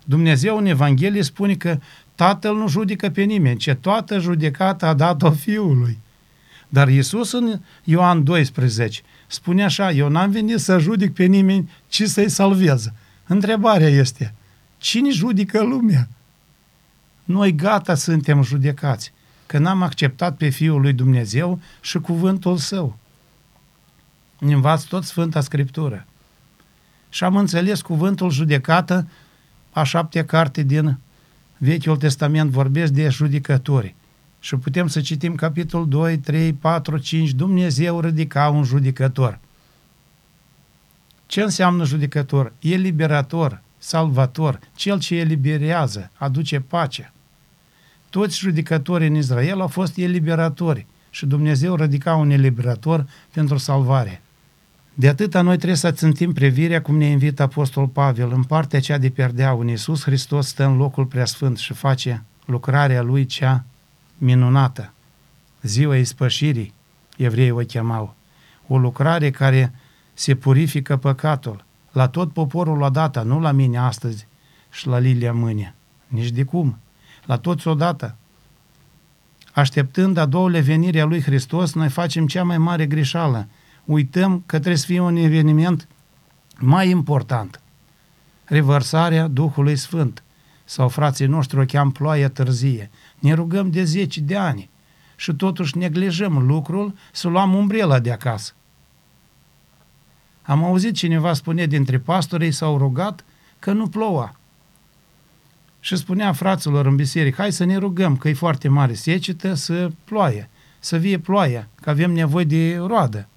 Dumnezeu în Evanghelie spune că Tatăl nu judecă pe nimeni, ci toată judecata a dat-o Fiului. Dar Iisus în Ioan doisprezece spune așa, eu n-am venit să judec pe nimeni, ci să-i salvez. Întrebarea este, cine judecă lumea? Noi gata suntem judecați, că n-am acceptat pe Fiul lui Dumnezeu și cuvântul Său. Ne învață tot Sfânta Scriptură. Și am înțeles cuvântul judecată a șaptea carte din Vechiul Testament, vorbesc de judecători. Și putem să citim capitolul doi, trei, patru, cinci, Dumnezeu ridica un judecător. Ce înseamnă judecător? Eliberator, salvator, cel ce eliberează, aduce pace. Toți judecătorii în Israel au fost eliberatori și Dumnezeu ridica un eliberator pentru salvare. De atâta noi trebuie să țintim privirea cum ne invită Apostol Pavel. În partea cea de perdea, un Iisus Hristos stă în locul preasfânt și face lucrarea lui cea minunată. Ziua ispășirii, evreii o chemau. O lucrare care se purifică păcatul. La tot poporul odată, nu la mine astăzi și la Lilia mâine. Nici de cum. La toți odată. Așteptând a doua venire a lui Hristos, noi facem cea mai mare greșeală. Uităm că trebuie să fie un eveniment mai important. Revărsarea Duhului Sfânt. Sau frații noștri o cheam ploaie târzie. Ne rugăm de zeci de ani și totuși neglijăm lucrul să luăm umbrela de acasă. Am auzit cineva spune dintre pastorii s-au rugat că nu ploua. Și spunea fraților în biserică, hai să ne rugăm că e foarte mare secetă, să ploaie, să vie ploaia, că avem nevoie de roadă.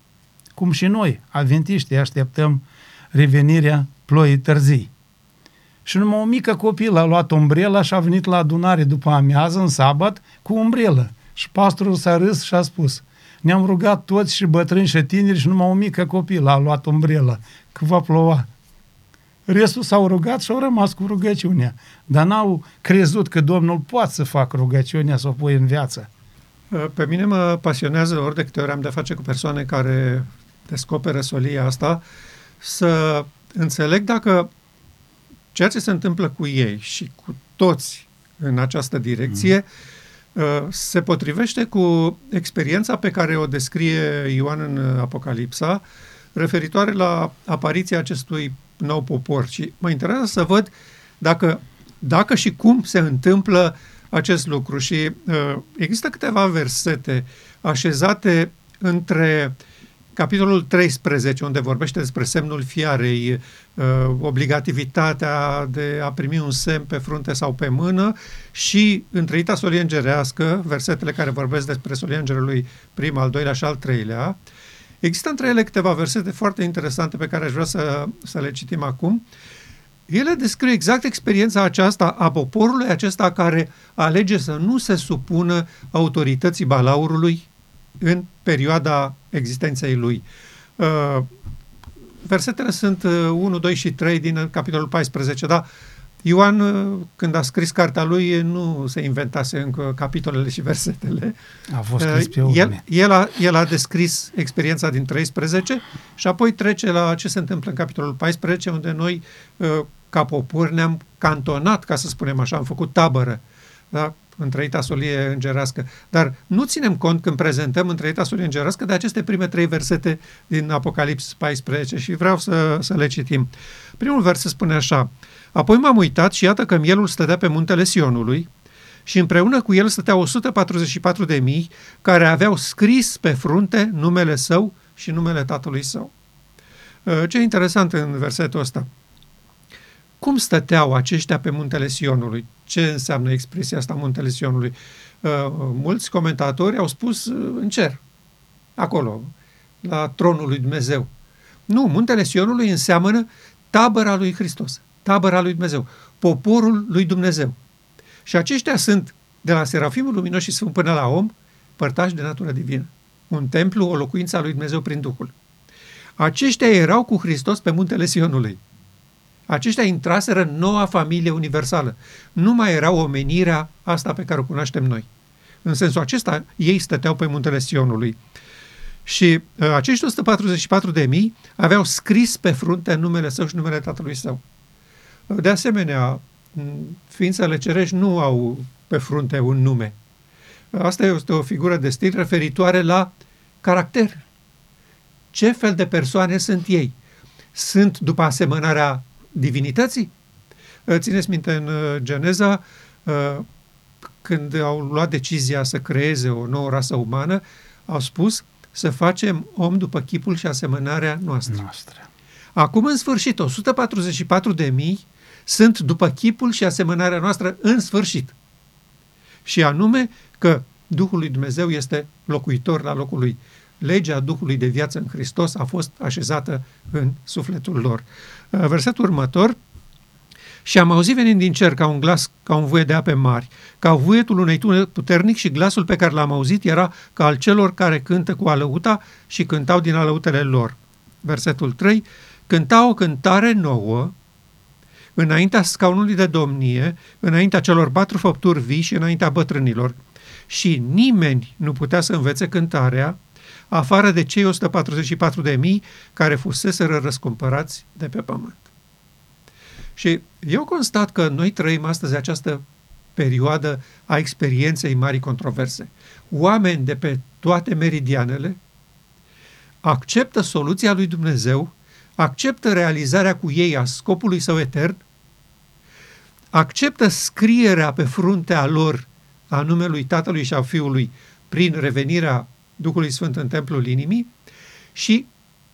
Cum și noi, adventiștii, așteptăm revenirea ploii târzii. Și numai o mică copilă a luat umbrela și a venit la adunare după amiază, în sabat, cu umbrelă. Și pastorul s-a râs și a spus, ne-am rugat toți și bătrâni și tineri și numai o mică copilă a luat umbrela, că va ploua. Restul s-au rugat și au rămas cu rugăciunea. Dar n-au crezut că Domnul poate să facă rugăciunea, să o pui în viață. Pe mine mă pasionează ori de câte ori am de face cu persoane care descoperă solia asta, să înțeleg dacă ceea ce se întâmplă cu ei și cu toți în această direcție mm. se potrivește cu experiența pe care o descrie Ioan în Apocalipsa, referitoare la apariția acestui nou popor. Și mă interesează să văd dacă, dacă și cum se întâmplă acest lucru. Și uh, există câteva versete așezate între capitolul treisprezece, unde vorbește despre semnul fiarei, uh, obligativitatea de a primi un semn pe frunte sau pe mână, și întreita solie îngerească, versetele care vorbesc despre solia îngerului prim, al doilea și al treilea. Există între ele câteva versete foarte interesante pe care aș vrea să, să le citim acum. Ele descriu exact experiența aceasta a poporului acesta care alege să nu se supună autorității balaurului în perioada existenței lui. Versetele sunt unu, doi și trei din capitolul paisprezece, dar Ioan, când a scris cartea lui, nu se inventase încă capitolele și versetele. A fost scris pe urme. El, el, a, el a descris experiența din treisprezece și apoi trece la ce se întâmplă în capitolul paisprezece, unde noi, ca popor, ne-am cantonat, ca să spunem așa, am făcut tabără, da? Întreita solie îngerească. Dar nu ținem cont, când prezentăm întreita solie îngerească, de aceste prime trei versete din Apocalipsa paisprezece și vreau să, să le citim. Primul verset spune așa: apoi m-am uitat și iată că mielul stătea pe muntele Sionului și împreună cu el stăteau o sută patruzeci și patru de mii care aveau scris pe frunte numele său și numele tatălui său. Ce interesant în versetul ăsta. Cum stăteau aceștia pe muntele Sionului? Ce înseamnă expresia asta, muntele Sionului? Mulți comentatori au spus în cer, acolo, la tronul lui Dumnezeu. Nu, muntele Sionului înseamnă tabăra lui Hristos. Tabăra lui Dumnezeu, poporul lui Dumnezeu. Și aceștia sunt, de la Serafimul Luminos și Sfânt până la om, părtași de natură divină. Un templu, o locuință a lui Dumnezeu prin Duhul. Aceștia erau cu Hristos pe muntele Sionului. Aceștia intraseră în noua familie universală. Nu mai erau omenirea asta pe care o cunoaștem noi. În sensul acesta, ei stăteau pe muntele Sionului. Și uh, acești o sută patruzeci și patru de mii aveau scris pe frunte numele său și numele tatălui său. De asemenea, ființele cerești nu au pe frunte un nume. Asta este o figură de stil referitoare la caracter. Ce fel de persoane sunt ei? Sunt după asemănarea divinității? Țineți minte în Geneza, când au luat decizia să creeze o nouă rasă umană, au spus să facem om după chipul și asemănarea noastră. noastră. Acum, în sfârșit, o sută patruzeci și patru de mii sunt după chipul și asemănarea noastră în sfârșit. Și anume că Duhul lui Dumnezeu este locuitor la locul lui. Legea Duhului de viață în Hristos a fost așezată în sufletul lor. Versetul următor. Și am auzit venind din cer ca un glas, ca un vuiet de ape mari, ca vuietul unei tune puternic și glasul pe care l-am auzit era ca al celor care cântă cu alăuta și cântau din alăutele lor. Versetul trei. Cânta o cântare nouă înaintea scaunului de domnie, înaintea celor patru făpturi vii și înaintea bătrânilor. Și nimeni nu putea să învețe cântarea, afară de cei o sută patruzeci și patru de mii care fuseseră răscumpărați de pe pământ. Și eu constat că noi trăim astăzi această perioadă a experienței marii controverse. Oameni de pe toate meridianele acceptă soluția lui Dumnezeu, acceptă realizarea cu ei a scopului său etern, acceptă scrierea pe fruntea lor a numelui Tatălui și a Fiului prin revenirea Duhului Sfânt în templul inimii și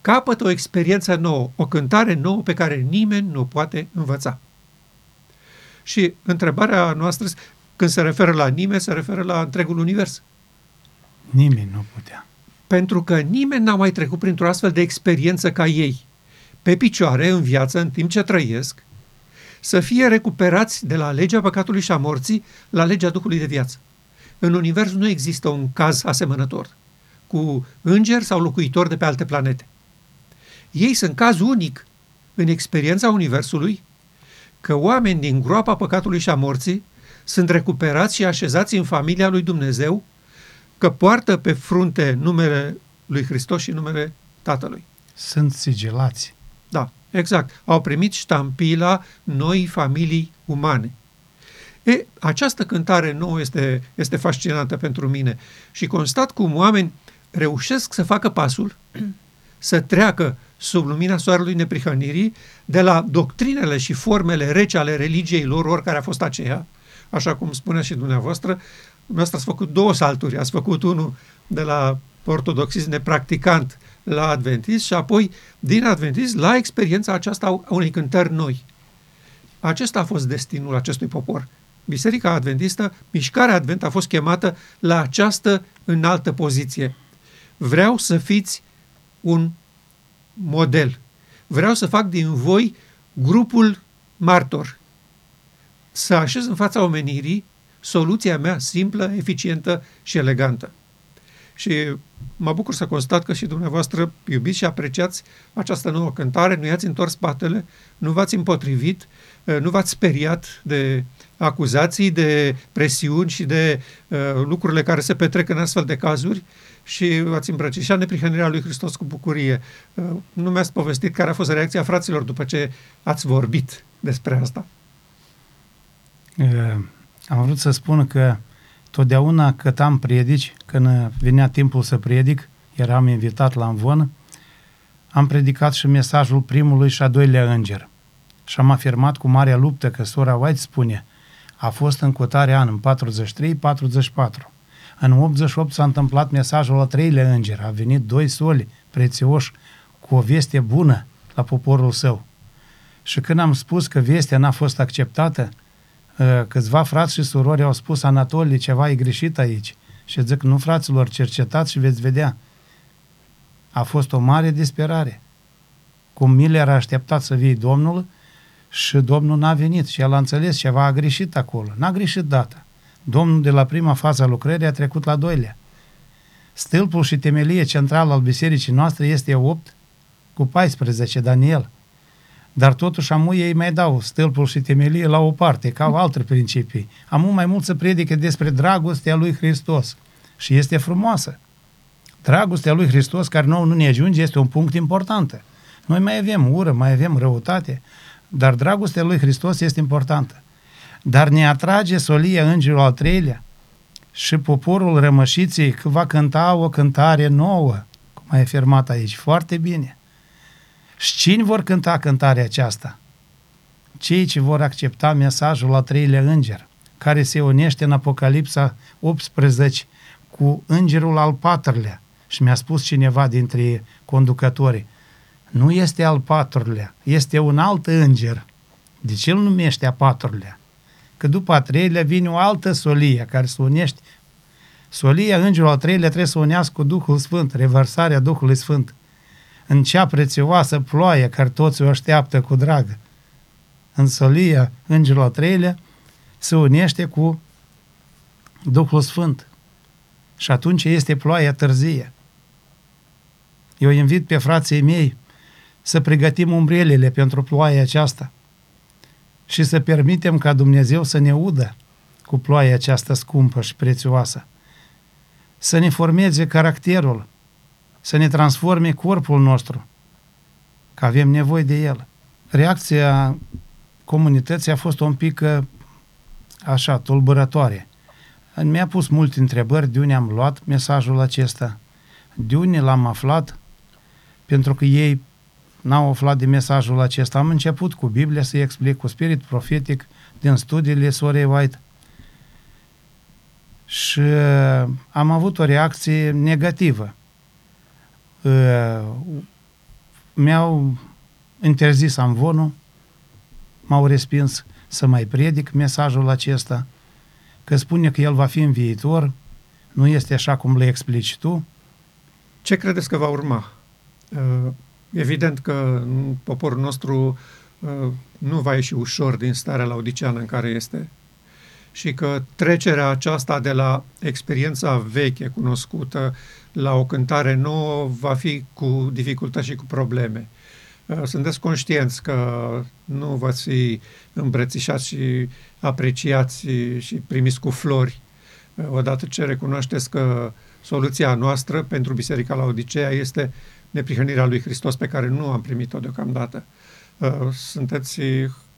capătă o experiență nouă, o cântare nouă pe care nimeni nu poate învăța. Și întrebarea noastră, când se referă la nimeni, se referă la întregul univers. Nimeni nu putea. Pentru că nimeni n-a mai trecut printr-o astfel de experiență ca ei, pe picioare, în viață, în timp ce trăiesc, să fie recuperați de la legea păcatului și a morții la legea Duhului de viață. În univers nu există un caz asemănător cu îngeri sau locuitori de pe alte planete. Ei sunt caz unic în experiența universului că oameni din groapa păcatului și a morții sunt recuperați și așezați în familia lui Dumnezeu, că poartă pe frunte numele lui Hristos și numele Tatălui. Sunt sigilați. Da, exact. Au primit ștampila noii familii umane. E, această cântare nouă este, este fascinantă pentru mine și constat cum oameni reușesc să facă pasul, să treacă sub lumina soarelui neprihănirii de la doctrinele și formele rece ale religiei lor, oricare a fost aceea, așa cum spunea și dumneavoastră. Dumneavoastră ați făcut două salturi, ați făcut unul de la ortodoxism nepracticant la adventist și apoi din adventist la experiența aceasta a unei cântări noi. Acesta a fost destinul acestui popor. Biserica adventistă, mișcarea advent a fost chemată la această înaltă poziție. Vreau să fiți un model. Vreau să fac din voi grupul martor. Să așez în fața omenirii soluția mea simplă, eficientă și elegantă. Și mă bucur să constat că și dumneavoastră iubiți și apreciați această nouă cântare, nu i-ați întors spatele, nu v-ați împotrivit, nu v-ați speriat de acuzații, de presiuni și de uh, lucrurile care se petrec în astfel de cazuri și v-ați îmbrățișat neprihănirea lui Hristos cu bucurie. Uh, nu mi-ați povestit care a fost reacția fraților după ce ați vorbit despre asta. Uh, am vrut să spun că totdeauna cât am predici, când venea timpul să predic, eram invitat la amvon, am predicat și mesajul primului și a doilea înger. Și am afirmat cu mare luptă că sora White spune a fost în cutare an, în patruzeci și trei patruzeci și patru. În optzeci și opt s-a întâmplat mesajul al treilea înger. A venit doi soli prețioși cu o veste bună la poporul său. Și când am spus că vestea n-a fost acceptată, câțiva frați și surori au spus Anatoliy, ceva e greșit aici. Și zic, nu fraților, cercetați și veți vedea. A fost o mare disperare. Cum Miller a așteptat să vii Domnul, și Domnul n-a venit și el a înțeles ceva, a greșit acolo. N-a greșit data. Domnul de la prima fază a lucrării a trecut la doilea. Stâlpul și temelie central al bisericii noastre este opt cu paisprezece, Daniel. Dar totuși amuie ei mai dau stâlpul și temelie la o parte, ca alte principii. Amu mai mult să predică despre dragostea lui Hristos. Și este frumoasă. Dragostea lui Hristos, care nouă nu ne ajunge, este un punct important. Noi mai avem ură, mai avem răutate, dar dragostea lui Hristos este importantă. Dar ne atrage solia îngerul al treilea și poporul rămășiței că va cânta o cântare nouă, cum ai afirmat aici, foarte bine. Și cine vor cânta cântarea aceasta? Cei ce vor accepta mesajul al treilea înger, care se unește în Apocalipsa optsprezece cu îngerul al patrulea. Și mi-a spus cineva dintre conducătorii, nu este al patrulea, este un alt înger De ce îl numește a patrulea? Că după a treilea vine o altă solie care se unește. Solia, îngerul al treilea, trebuie să unească cu Duhul Sfânt, revărsarea Duhului Sfânt. În cea prețioasă ploaie care toți o așteaptă cu dragă. În solia, îngerul al treilea, se unește cu Duhul Sfânt. Și atunci este ploaia târzie. Eu invit pe frații mei să pregătim umbrelele pentru ploaia aceasta și să permitem ca Dumnezeu să ne udă cu ploaia aceasta scumpă și prețioasă, să ne formeze caracterul, să ne transforme corpul nostru, că avem nevoie de el. Reacția comunității a fost un pic așa, tulburătoare. Mi-a pus multe întrebări de unde am luat mesajul acesta, de unde l-am aflat, pentru că ei n-au aflat de mesajul acesta. Am început cu Biblia să-i explic, cu spirit profetic, din studiile sorei White. Și am avut o reacție negativă. Mi-au interzis amvonul, m-au respins să mai predic mesajul acesta, că spune că el va fi în viitor, nu este așa cum le explici tu. Ce credeți că va urma? Evident că poporul nostru nu va ieși ușor din starea laodiceană în care este și că trecerea aceasta de la experiența veche cunoscută la o cântare nouă va fi cu dificultăți și cu probleme. Sunteți conștienți că nu v-ați fi îmbrățișați și apreciați și primiți cu flori odată ce recunoașteți că soluția noastră pentru Biserica Laodiceea este neprihănirea lui Hristos pe care nu am primit-o deocamdată. Sunteți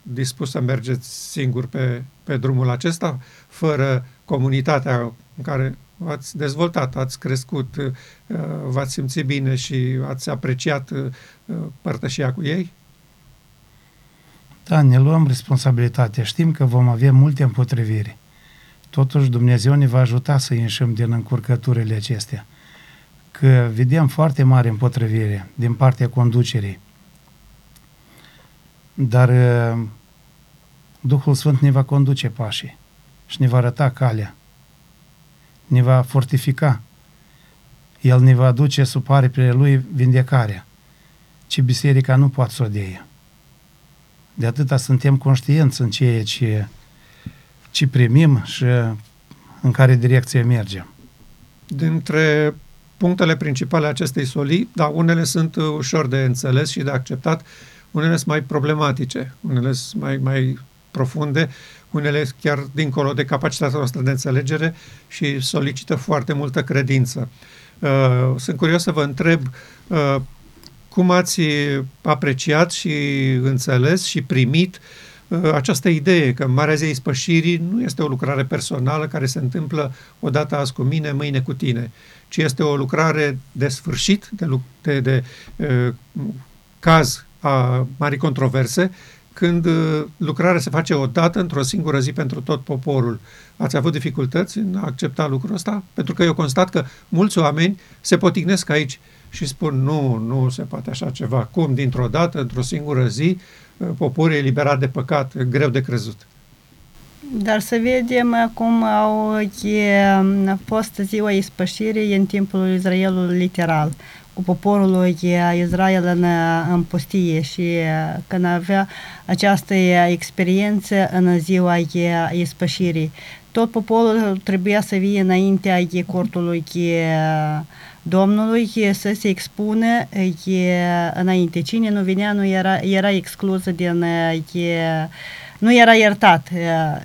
dispuși să mergeți singur pe, pe drumul acesta fără comunitatea în care v-ați dezvoltat, ați crescut, v-ați simțit bine și ați apreciat părtășia cu ei? Da, ne luăm responsabilitatea. Știm că vom avea multe împotriviri. Totuși Dumnezeu ne va ajuta să ieșim din încurcăturile acestea. Că vedem foarte mare împotrivire din partea conducerii. Dar Duhul Sfânt ne va conduce pașii și ne va arăta calea. Ne va fortifica. El ne va aduce sub aripile lui vindecarea, ce biserica nu poate să o dea. De atâta suntem conștienți în ceea ce, ce primim și în care direcție mergem. Dintre punctele principale acestei solii, dar unele sunt ușor de înțeles și de acceptat, unele sunt mai problematice, unele sunt mai, mai profunde, unele chiar dincolo de capacitatea noastră de înțelegere și solicită foarte multă credință. Sunt curios să vă întreb cum ați apreciat și înțeles și primit această idee că Marea Zi a Ispășirii nu este o lucrare personală care se întâmplă odată azi cu mine, mâine cu tine, ci este o lucrare de sfârșit, de, de, de, de caz a marii controverse, când lucrarea se face odată, într-o singură zi, pentru tot poporul. Ați avut dificultăți în a accepta lucrul ăsta? Pentru că eu constat că mulți oameni se potignesc aici și spun nu, nu se poate așa ceva. Cum? Dintr-o dată, într-o singură zi, poporul e eliberat de păcat, greu de crezut. Dar să vedem cum au fost ziua ispășirii în timpul Israelului literal, cu poporul lui Israel în, în pustie și când avea această experiență în ziua ispășirii. Tot poporul trebuia să vie înaintea cortului Domnului să se expune înainte. Cine nu venea nu era, era exclus din... nu era iertat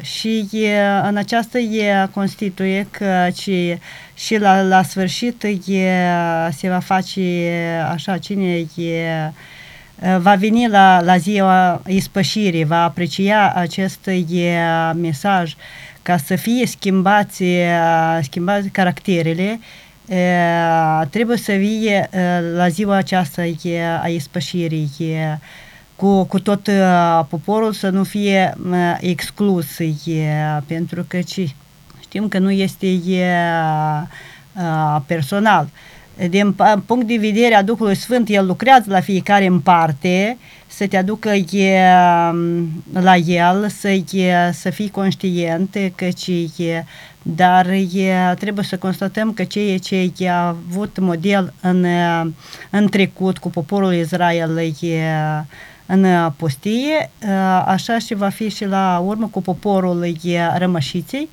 și în aceasta e constituie că ci, și la, la sfârșit e, se va face așa, cine e, va veni la, la ziua ispășirii, va aprecia acest e, mesaj ca să fie schimbați, schimbați caracterele. E, trebuie să vie la ziua aceasta e, a ispășirii. E, Cu, cu tot uh, poporul să nu fie uh, exclus, yeah, pentru că ci, știm că nu este yeah, uh, personal. Din punct de vedere a Duhului Sfânt, El lucrează la fiecare în parte, să te aducă la El, să, să fii conștient că ce, dar trebuie să constatăm că ceea ce a avut model în, în trecut cu poporul Israel în pustie, așa și va fi și la urmă cu poporul rămășiței,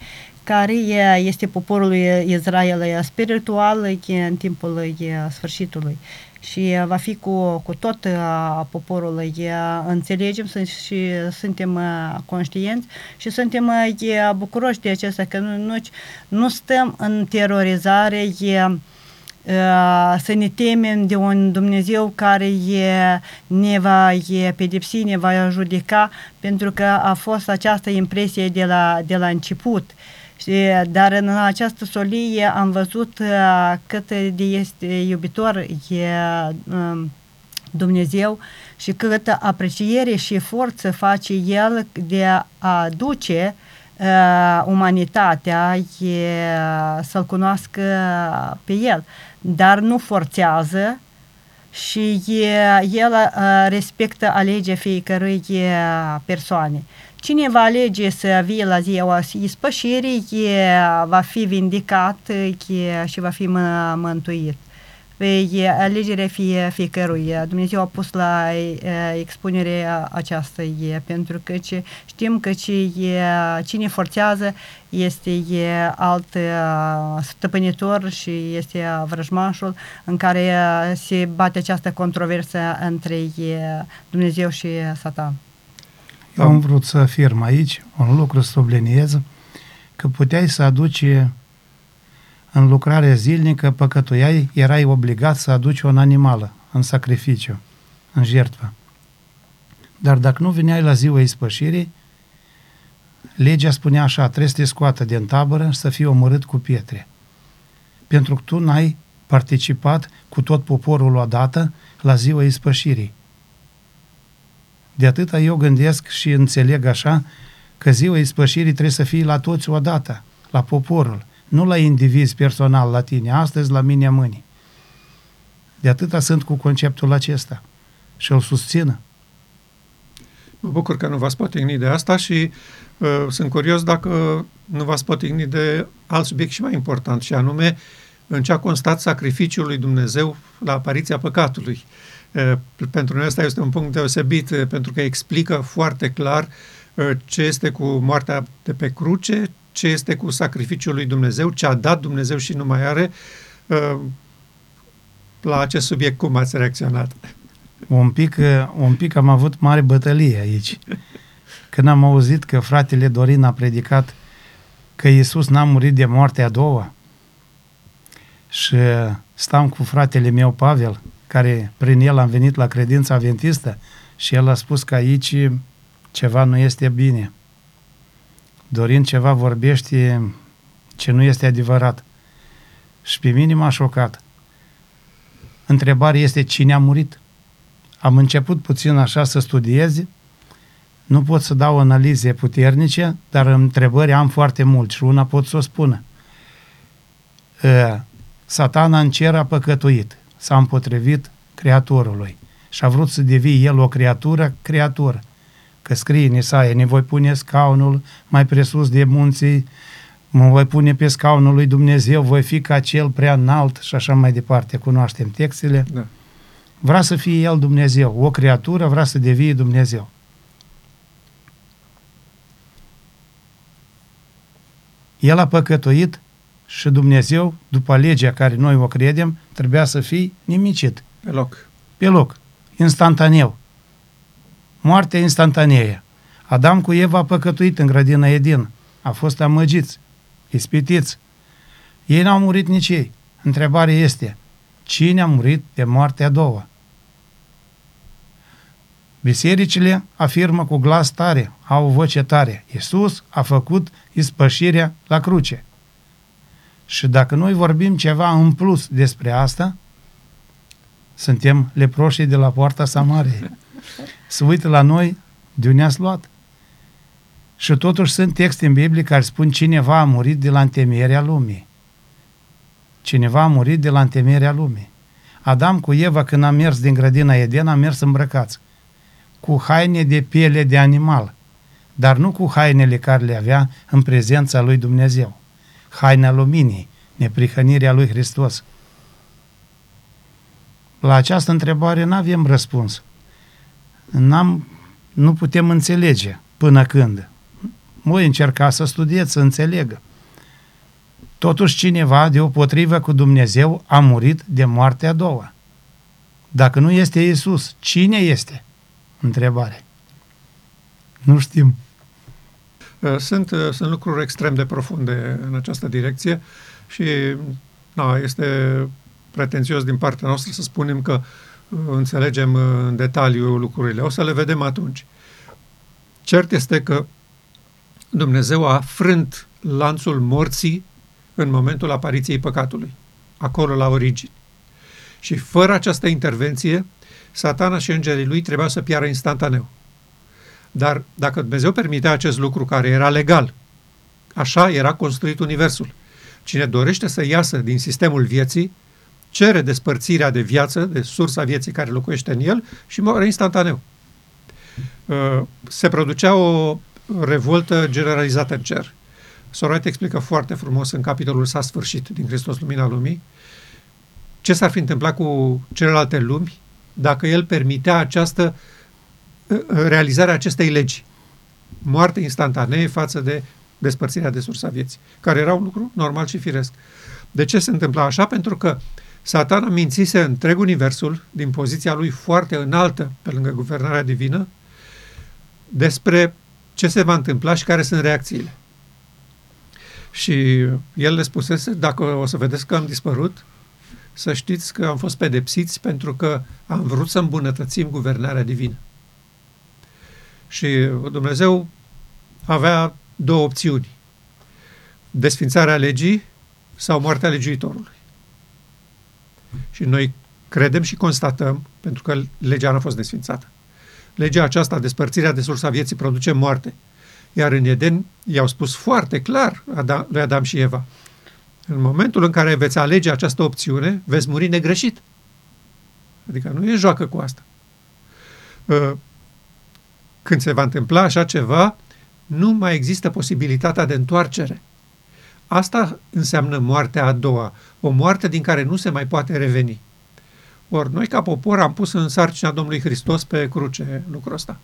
care este poporul Israel spiritual în timpul sfârșitului. Și va fi cu, cu tot poporul. Înțelegem și suntem conștienți și suntem bucuroși de acesta, că nu, nu stăm în terorizare să ne temem de un Dumnezeu care ne va pedepsi, ne va judeca, pentru că a fost această impresie de la, de la început. Dar în această solie am văzut cât de este iubitor Dumnezeu și câtă apreciere și forță face El de a aduce umanitatea să-L cunoască pe El, dar nu forțează și El respectă alegerea fiecărui persoane. Cine va alege să vie la ziua ispășirii va fi vindicat și va fi mântuit. Alegerea fie, fiecărui. Dumnezeu a pus la expunerea aceasta, pentru că știm că cine forțează este alt stăpânitor și este vrăjmașul în care se bate această controversă între Dumnezeu și Satan. Eu am vrut să afirm aici un lucru, subliniez, că puteai să aduci în lucrare zilnică, păcătuiai, erai obligat să aduci un animal în sacrificiu, în jertfă. Dar dacă nu veneai la ziua ispășirii, legea spunea așa, trebuie să te scoată din tabără și să fii omorât cu pietre. Pentru că tu n-ai participat cu tot poporul odată la ziua ispășirii. De atâta eu gândesc și înțeleg așa că ziua ispășirii trebuie să fie la toți odată, la poporul, nu la indivizi personal, la tine, astăzi, la mine, mâine. De atâta sunt cu conceptul acesta și îl susțin. Mă bucur că nu v-ați poticni de asta și uh, sunt curios dacă nu v-ați poticni de alt subiect și mai important, și anume în ce a constat sacrificiul lui Dumnezeu la apariția păcatului. Pentru noi ăsta este un punct deosebit, pentru că explică foarte clar ce este cu moartea de pe cruce, ce este cu sacrificiul lui Dumnezeu, ce a dat Dumnezeu și nu mai are. La acest subiect, cum ați reacționat? Un pic, un pic am avut mare bătălie aici. Când am auzit că fratele Dorin a predicat că Iisus n-a murit de moartea a doua și stam cu fratele meu Pavel, care prin el am venit la credința adventistă, și el a spus că aici ceva nu este bine. Dorin ceva vorbește ce nu este adevărat. Și pe mine m-a șocat. Întrebarea este cine a murit. Am început puțin așa să studiez, nu pot să dau analize puternice, dar întrebări am foarte mult și una pot să o spună. Satana în cer a păcătuit, s-a împotrivit Creatorului și a vrut să devii el o creatură, creatură. Că scrie în Isaia, ne voi pune scaunul mai presus de munții, mă voi pune pe scaunul lui Dumnezeu, voi fi ca cel prea înalt și așa mai departe. Cunoaștem textele. Da. Vrea să fie el Dumnezeu. O creatură vrea să devii Dumnezeu. El a păcătuit și Dumnezeu, după legea care noi o credem, trebuia să fie nimicit. Pe loc. Pe loc. Instantaneu. Moartea instantanee. Adam cu Eva a păcătuit în grădina Eden. A fost amăgiți, ispitiți. Ei n-au murit nici ei. Întrebarea este, cine a murit de moartea a doua? Bisericile afirmă cu glas tare, au o voce tare. Iisus a făcut ispășirea la cruce. Și dacă noi vorbim ceva în plus despre asta, suntem leproșii de la poarta Samariei. Să uită la noi de unde ați luat. Și totuși sunt texte în Biblie care spun cineva a murit de la întemeierea lumii. Cineva a murit de la întemeierea lumii. Adam cu Eva, când a mers din grădina Eden, a mers îmbrăcați cu haine de piele de animal, dar nu cu hainele care le avea în prezența lui Dumnezeu. Haina luminii, neprihănirea lui Hristos. La această întrebare nu avem răspuns. N-am, nu putem înțelege până când. Voi încerca să studiez, să înțeleg. Totuși cineva, deopotrivă cu Dumnezeu, a murit de moartea a doua. Dacă nu este Iisus, cine este? Întrebare. Nu știm. Sunt, sunt lucruri extrem de profunde în această direcție și na, este pretențios din partea noastră să spunem că înțelegem în detaliu lucrurile. O să le vedem atunci. Cert este că Dumnezeu a frânt lanțul morții în momentul apariției păcatului, acolo la origini. Și fără această intervenție, Satana și îngerii lui trebuiau să piară instantaneu. Dar dacă Dumnezeu permitea acest lucru care era legal, așa era construit universul. Cine dorește să iasă din sistemul vieții, cere despărțirea de viață, de sursa vieții care locuiește în el și moare instantaneu. Se producea o revoltă generalizată în cer. Sora te explică foarte frumos în capitolul S-a sfârșit din Hristos Lumina Lumii ce s-ar fi întâmplat cu celelalte lumi dacă el permitea această realizarea acestei legi. Moarte instantanee față de despărțirea de sursa vieții, care era un lucru normal și firesc. De ce se întâmpla așa? Pentru că Satana mințise întreg universul din poziția lui foarte înaltă pe lângă guvernarea divină despre ce se va întâmpla și care sunt reacțiile. Și el le spusese, dacă o să vedeți că am dispărut, să știți că am fost pedepsiți pentru că am vrut să îmbunătățim guvernarea divină. Și Dumnezeu avea două opțiuni. Desfințarea legii sau moartea legiuitorului. Și noi credem și constatăm, pentru că legea n-a fost desfințată. Legea aceasta, despărțirea de sursa vieții, produce moarte. Iar în Eden i-au spus foarte clar Adam, lui Adam și Eva. În momentul în care veți alege această opțiune, veți muri negreșit. Adică nu e joacă cu asta. Când se va întâmpla așa ceva, nu mai există posibilitatea de întoarcere. Asta înseamnă moartea a doua, o moarte din care nu se mai poate reveni. Ori noi ca popor am pus în sarcina Domnului Hristos pe cruce lucrul ăsta.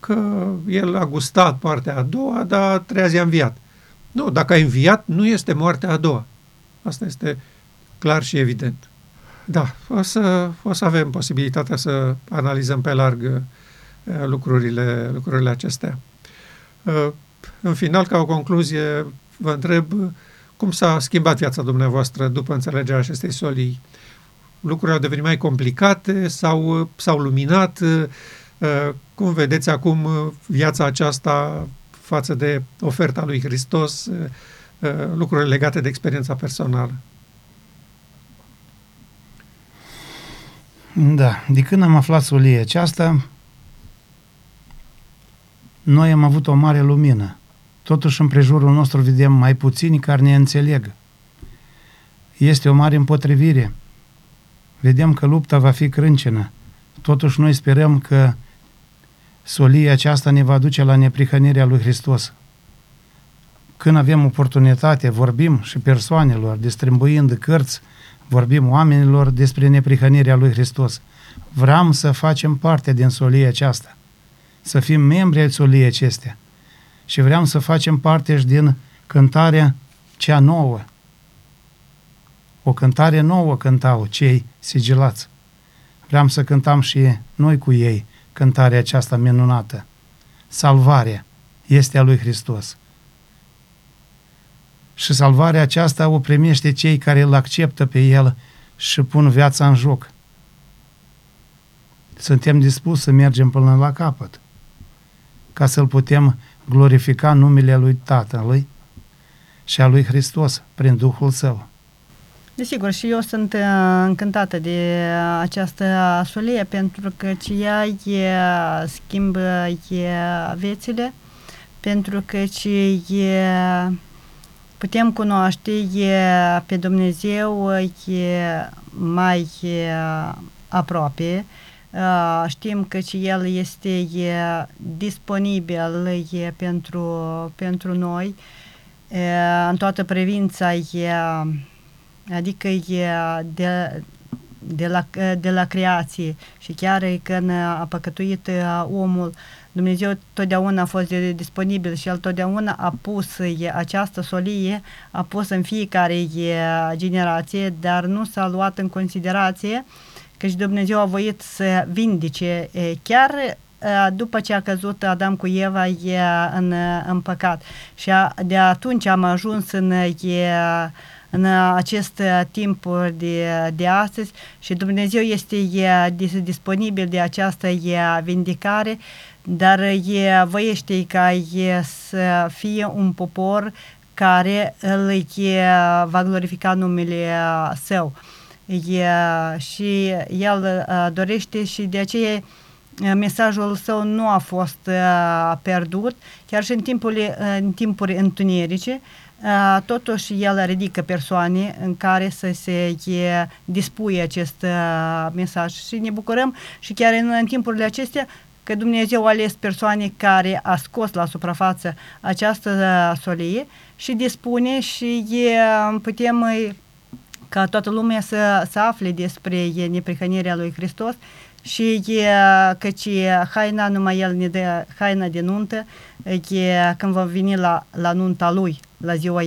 Că el a gustat moartea a doua, dar a treia zi a înviat. Nu, dacă a înviat, nu este moartea a doua. Asta este clar și evident. Da, o să, o să avem posibilitatea să analizăm pe larg lucrurile, lucrurile acestea. În final, ca o concluzie, vă întreb cum s-a schimbat viața dumneavoastră după înțelegerea acestei solii. Lucrurile au devenit mai complicate sau s-au luminat? Cum vedeți acum viața aceasta față de oferta lui Hristos, lucrurile legate de experiența personală? Da, de când am aflat solia aceasta, noi am avut o mare lumină. Totuși, împrejurul nostru vedem mai puțini care ne înțeleg. Este o mare împotrivire. Vedem că lupta va fi crâncenă. Totuși, noi sperăm că solia aceasta ne va duce la neprihănirea lui Hristos. Când avem oportunitate, vorbim și persoanelor, distribuind cărți, vorbim oamenilor despre neprihănirea lui Hristos. Vrem să facem parte din solia aceasta, să fim membri ai soliei acestea. Și vreau să facem parte și din cântarea cea nouă. O cântare nouă cântau cei sigilați. Vreau să cântăm și noi cu ei cântarea aceasta minunată. Salvarea este a lui Hristos. Și salvarea aceasta o primește cei care îl acceptă pe el și pun viața în joc. Suntem dispuși să mergem până la capăt, ca să-l putem glorifica numele lui Tatălui și a lui Hristos prin Duhul Său. Desigur, și eu sunt încântată de această solie, pentru că ea e, schimbă e, viețile, pentru că e, putem cunoaște pe Dumnezeu mai aproape. Știm că și El este disponibil pentru, pentru noi în toată privința, adică de, de, la, de la creație. Și chiar când a păcătuit omul, Dumnezeu totdeauna a fost disponibil și El totdeauna a pus această solie, a pus în fiecare generație, dar nu s-a luat în considerație că și Dumnezeu a voit să vindece chiar după ce a căzut Adam cu Eva în, în păcat. Și de atunci am ajuns în, în acest timp de, de astăzi și Dumnezeu este disponibil de această vindicare, dar voiește ca să fie un popor care îl va glorifica numele Său. Yeah, și El uh, dorește și de aceea uh, mesajul Său nu a fost uh, pierdut, chiar și în, timpul, uh, în timpuri întunerice, uh, totuși El ridică persoane în care să se uh, dispui acest uh, mesaj și ne bucurăm și chiar în, în timpurile acestea că Dumnezeu a ales persoane care a scos la suprafață această uh, solie și dispune și uh, putem uh, ca toată lumea să, să afle despre neprihănirea lui Hristos și căci haina numai El ne dă, haina de nuntă, când vom veni la, la nunta Lui, la ziua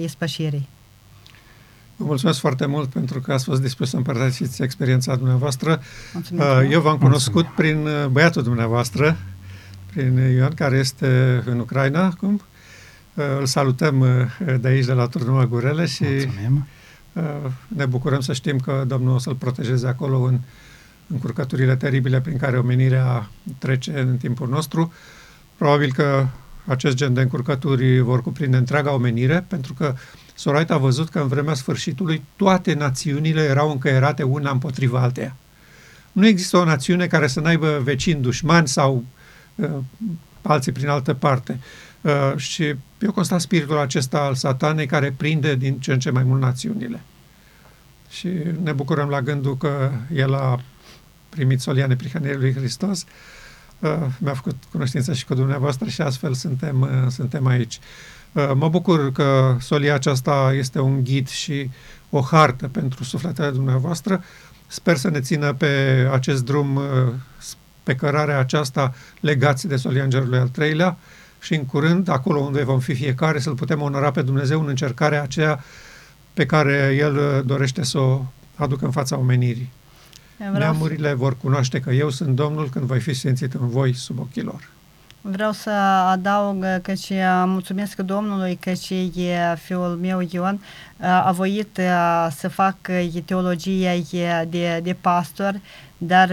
ispășirii. Vă mulțumesc foarte mult pentru că ați fost dispus să împărtășiți experiența dumneavoastră. Mulțumesc. Eu v-am cunoscut prin băiatul dumneavoastră, prin Ioan, care este în Ucraina acum. Îl salutăm de aici, de la Turnul Gurele și mulțumim. Ne bucurăm să știm că Domnul o să-l protejeze acolo în încurcăturile teribile prin care omenirea trece în timpul nostru. Probabil că acest gen de încurcături vor cuprinde întreaga omenire, pentru că Sorait a văzut că în vremea sfârșitului toate națiunile erau încăierate una împotriva alteia. Nu există o națiune care să n-aibă vecini dușmani sau uh, alții prin altă parte. Uh, și eu constat spiritul acesta al satanei care prinde din ce în ce mai mult națiunile. Și ne bucurăm la gândul că el a primit solia neprihănirii lui Hristos. Uh, mi-a făcut cunoștință și cu dumneavoastră și astfel suntem, uh, suntem aici. Uh, mă bucur că solia aceasta este un ghid și o hartă pentru sufletele dumneavoastră. Sper să ne țină pe acest drum, uh, pe cărarea aceasta legați de solia Îngerului al treilea, și în curând, acolo unde vom fi fiecare, să-L putem onora pe Dumnezeu în încercarea aceea pe care El dorește să o aducă în fața omenirii. Neamurile vor cunoaște că eu sunt Domnul când voi fi sfințit în voi sub ochii lor. Vreau să adaug că mulțumesc Domnului că fiul meu Ion a voit să facă teologia de, de pastor, dar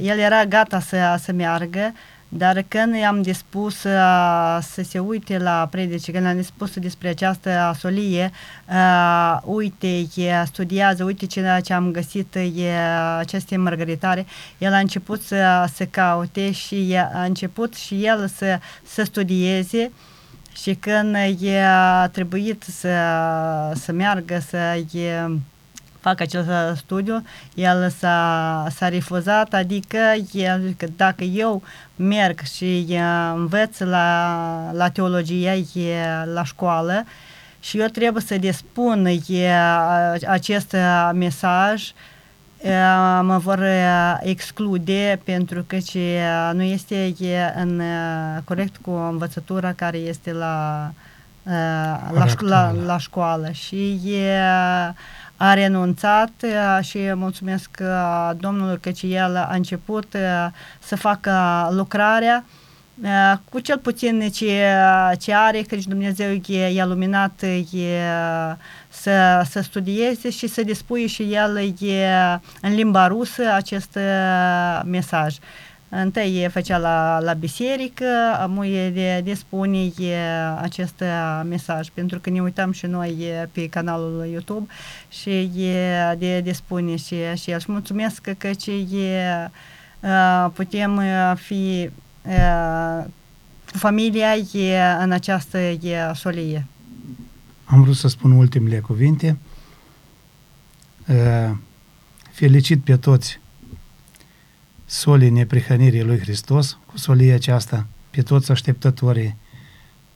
el era gata să, să meargă. Dar când am dispus uh, să se uite la predici, când am dispus despre această solie, uh, uite, studiază, uite ceea ce am găsit, uh, aceste mărgăritare, el a început să, să caute și a început și el să, să studieze și când a trebuit să, să meargă, să uh, fac acest studiu, el s-a, s-a refuzat, adică el, dacă eu merg și învăț la, la teologie, la școală, și eu trebuie să dispun acest mesaj, mă vor exclude pentru că nu este în corect cu învățătura care este la, la, la, la școală. Și e, a renunțat și mulțumesc Domnului că el a început să facă lucrarea cu cel puțin ce, ce are, că Dumnezeu i-a luminat e, să, să studieze și să dispui și el e, în limba rusă acest mesaj. Întâi făcea la, la biserică, amuie de, de spune acest mesaj, pentru că ne uităm și noi pe canalul YouTube și de, de spune și, și el. Și mulțumesc că, că ce e, putem fi familia e, în această solie. Am vrut să spun ultimele cuvinte. Felicit pe toți solii neprihănirii lui Hristos, cu solia aceasta, pe toți așteptătorii.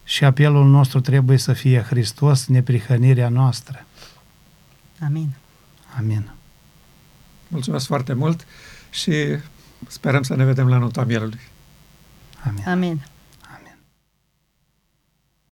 Și apelul nostru trebuie să fie Hristos, neprihănirea noastră. Amin. Amin. Mulțumesc foarte mult și sperăm să ne vedem la nota mielului. Amin. Amin.